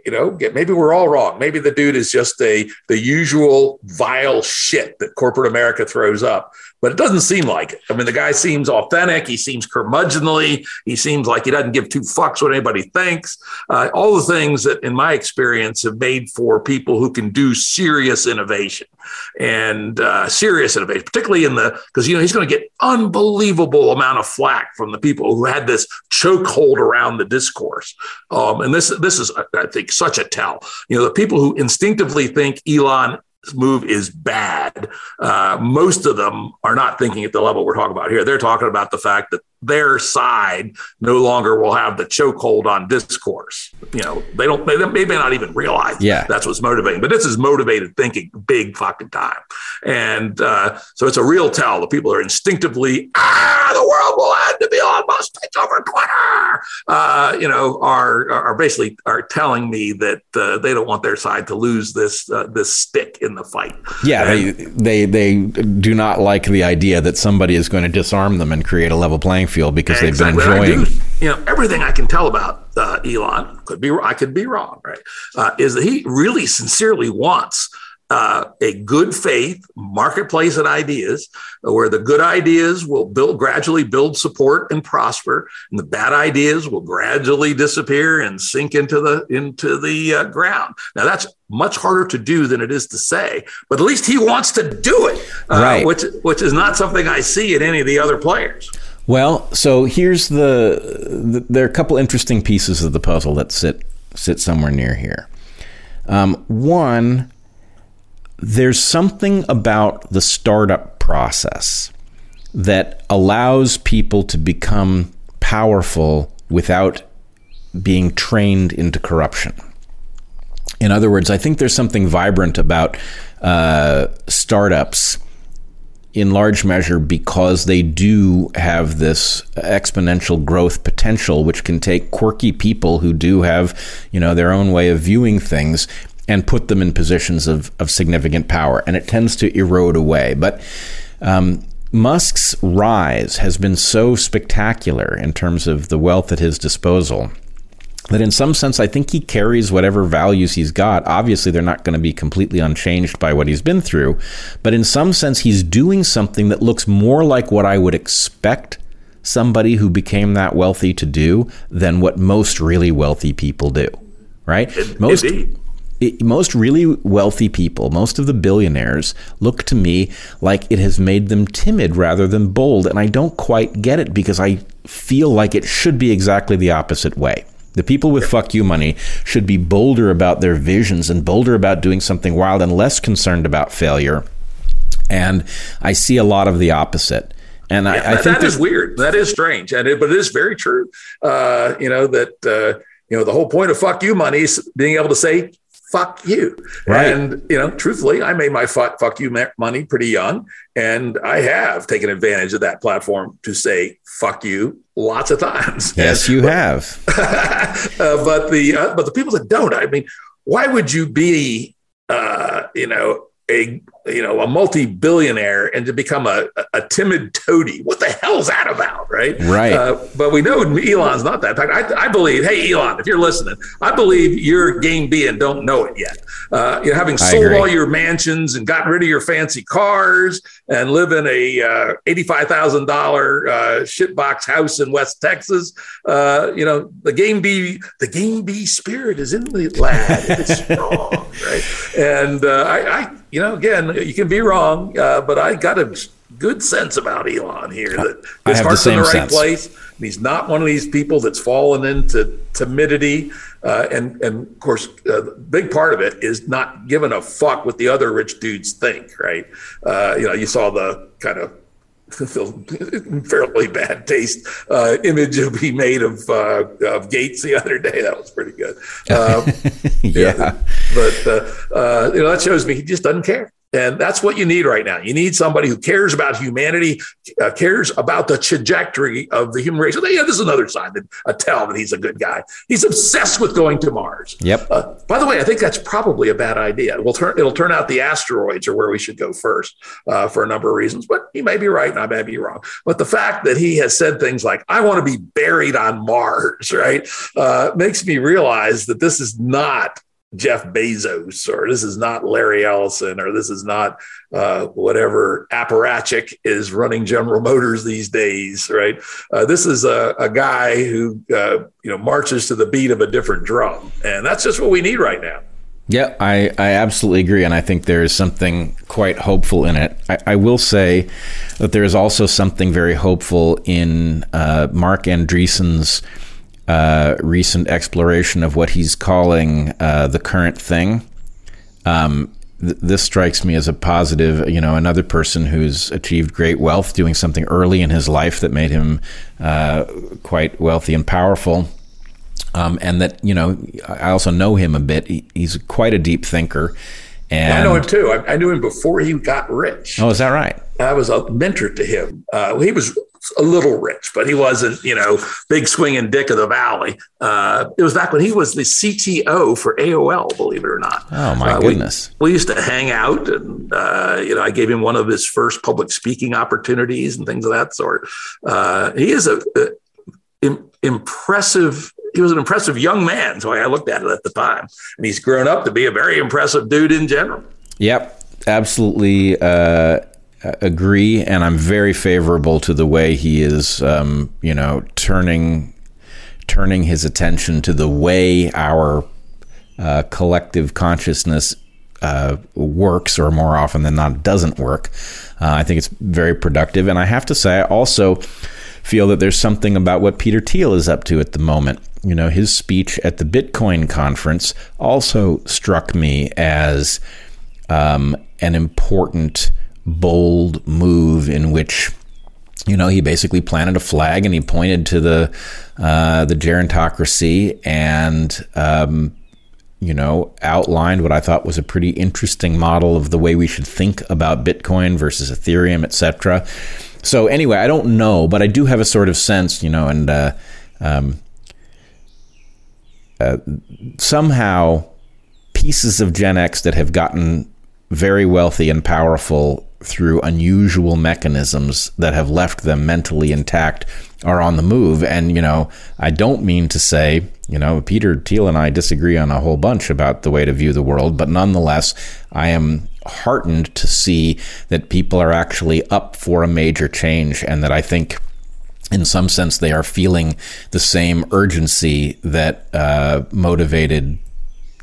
you know, maybe we're all wrong. Maybe the dude is just the usual vile shit that corporate America throws up, but it doesn't seem like it. I mean, the guy seems authentic. He seems curmudgeonly. He seems like he doesn't give two fucks what anybody thinks. All the things that, in my experience, have made for people who can do serious innovation and particularly in the, because, you know, he's going to get unbelievable amount of flack from the people who had this chokehold around the discourse. And this is, I think, such a tell. You know, the people who instinctively think Elon's move is bad, most of them are not thinking at the level we're talking about here. They're talking about the fact that their side no longer will have the chokehold on discourse. You know, they may not even realize that's what's motivating, but this is motivated thinking big fucking time. And so it's a real tell. The people are instinctively, the world will end if Elon Musk takes over Twitter, are basically are telling me that they don't want their side to lose this stick in the fight. Yeah, and they do not like the idea that somebody is going to disarm them and create a level playing field because they've been enjoying. Everything I can tell about Elon, I could be wrong, right? Is that he really sincerely wants a good faith marketplace of ideas where the good ideas will gradually build support and prosper, and the bad ideas will gradually disappear and sink into the ground. Now that's much harder to do than it is to say, but at least he wants to do it, right. Which is not something I see in any of the other players. Well, so here's there are a couple interesting pieces of the puzzle that sit somewhere near here. One, there's something about the startup process that allows people to become powerful without being trained into corruption. In other words, I think there's something vibrant about startups in large measure because they do have this exponential growth potential, which can take quirky people who do have, their own way of viewing things and put them in positions of significant power. And it tends to erode away. But Musk's rise has been so spectacular in terms of the wealth at his disposal that in some sense, I think he carries whatever values he's got. Obviously, they're not going to be completely unchanged by what he's been through. But in some sense, he's doing something that looks more like what I would expect somebody who became that wealthy to do than what most really wealthy people do, right? Most really wealthy people, most of the billionaires, look to me like it has made them timid rather than bold. And I don't quite get it because I feel like it should be exactly the opposite way. The people with fuck you money should be bolder about their visions and bolder about doing something wild and less concerned about failure. And I see a lot of the opposite. And I think that is weird. That is strange. But it is very true. The whole point of fuck you money is being able to say, fuck you. Right. And, truthfully, I made my fuck you money pretty young. And I have taken advantage of that platform to say, fuck you lots of times. Yes, you have. But the people that don't, I mean, why would you be, a multi-billionaire and to become a timid toady? What the hell's that about, right? Right. But we know Elon's not that. In fact, I believe, hey, Elon, if you're listening, I believe you're Game B and don't know it yet. Having sold all your mansions and gotten rid of your fancy cars and live in a $85,000 shitbox house in West Texas, the Game B spirit is in the lad. It's strong, right? And again, you can be wrong, but I got a good sense about Elon here that his heart's in the right place. And he's not one of these people that's fallen into timidity. And of course, a big part of it is not giving a fuck what the other rich dudes think, right? You saw the kind of fairly bad taste image he made of Gates the other day. That was pretty good. That shows me he just doesn't care. And that's what you need right now. You need somebody who cares about humanity, cares about the trajectory of the human race. Yeah, this is another sign that I tell that he's a good guy. He's obsessed with going to Mars. Yep. By the way, I think that's probably a bad idea. It'll turn out the asteroids are where we should go first for a number of reasons. But he may be right and I may be wrong. But the fact that he has said things like, I want to be buried on Mars, right, makes me realize that this is not Jeff Bezos, or this is not Larry Ellison, or this is not whatever apparatchik is running General Motors these days, right? This is a guy who marches to the beat of a different drum, and that's just what we need right now. Yeah, I absolutely agree, and I think there is something quite hopeful in it. I will say that there is also something very hopeful in Mark Andreessen's recent exploration of what he's calling the current thing. This strikes me as a positive, another person who's achieved great wealth doing something early in his life that made him quite wealthy and powerful. And that, I also know him a bit. He's quite a deep thinker. And I know him too. I knew him before he got rich. Oh, is that right? I was a mentor to him. He was a little rich, but he wasn't, big swinging dick of the valley. It was back when he was the CTO for AOL, believe it or not. Oh, my goodness. We used to hang out and, I gave him one of his first public speaking opportunities and things of that sort. He is impressive. He was an impressive young man. That's why I looked at it at the time. And he's grown up to be a very impressive dude in general. Yep, absolutely. Agree, and I'm very favorable to the way he is, turning his attention to the way our collective consciousness works, or more often than not doesn't work. I think it's very productive, and I have to say, I also feel that there's something about what Peter Thiel is up to at the moment. His speech at the Bitcoin conference also struck me as an important, bold move in which, he basically planted a flag and he pointed to the gerontocracy and, outlined what I thought was a pretty interesting model of the way we should think about Bitcoin versus Ethereum, etc. So anyway, I don't know, but I do have a sort of sense, and somehow pieces of Gen X that have gotten very wealthy and powerful through unusual mechanisms that have left them mentally intact are on the move. And, I don't mean to say, Peter Thiel and I disagree on a whole bunch about the way to view the world, but nonetheless, I am heartened to see that people are actually up for a major change, and that I think in some sense they are feeling the same urgency that motivated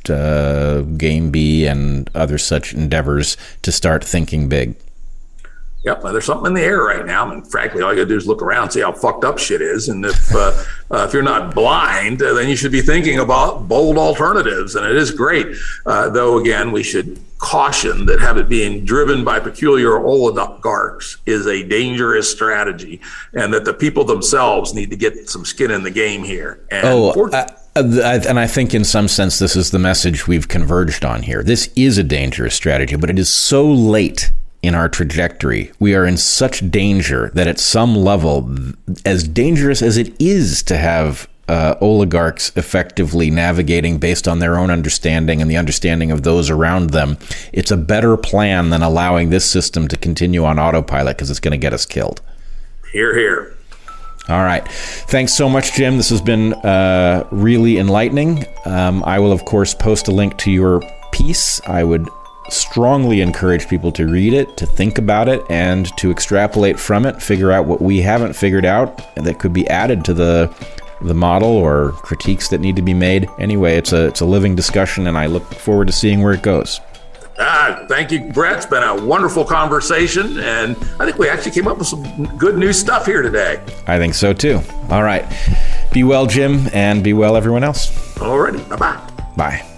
Game B and other such endeavors to start thinking big. Yep, there's something in the air right now, and frankly, all you gotta do is look around and see how fucked up shit is. And if you're not blind, then you should be thinking about bold alternatives. And it is great, though. Again, we should caution that have it being driven by peculiar oligarchs is a dangerous strategy, and that the people themselves need to get some skin in the game here. And and I think in some sense, this is the message we've converged on here. This is a dangerous strategy, but it is so late in our trajectory. We are in such danger that at some level, as dangerous as it is to have oligarchs effectively navigating based on their own understanding and the understanding of those around them, it's a better plan than allowing this system to continue on autopilot, because it's going to get us killed. Hear, hear. All right. Thanks so much, Jim. This has been really enlightening. I will, of course, post a link to your piece. I would strongly encourage people to read it, to think about it, and to extrapolate from it, figure out what we haven't figured out that could be added to the model, or critiques that need to be made. Anyway, it's a living discussion, and I look forward to seeing where it goes. Thank you, Brett. It's been a wonderful conversation, and I think we actually came up with some good new stuff here today. I think so, too. All right. Be well, Jim, and be well, everyone else. All righty. Bye-bye. Bye.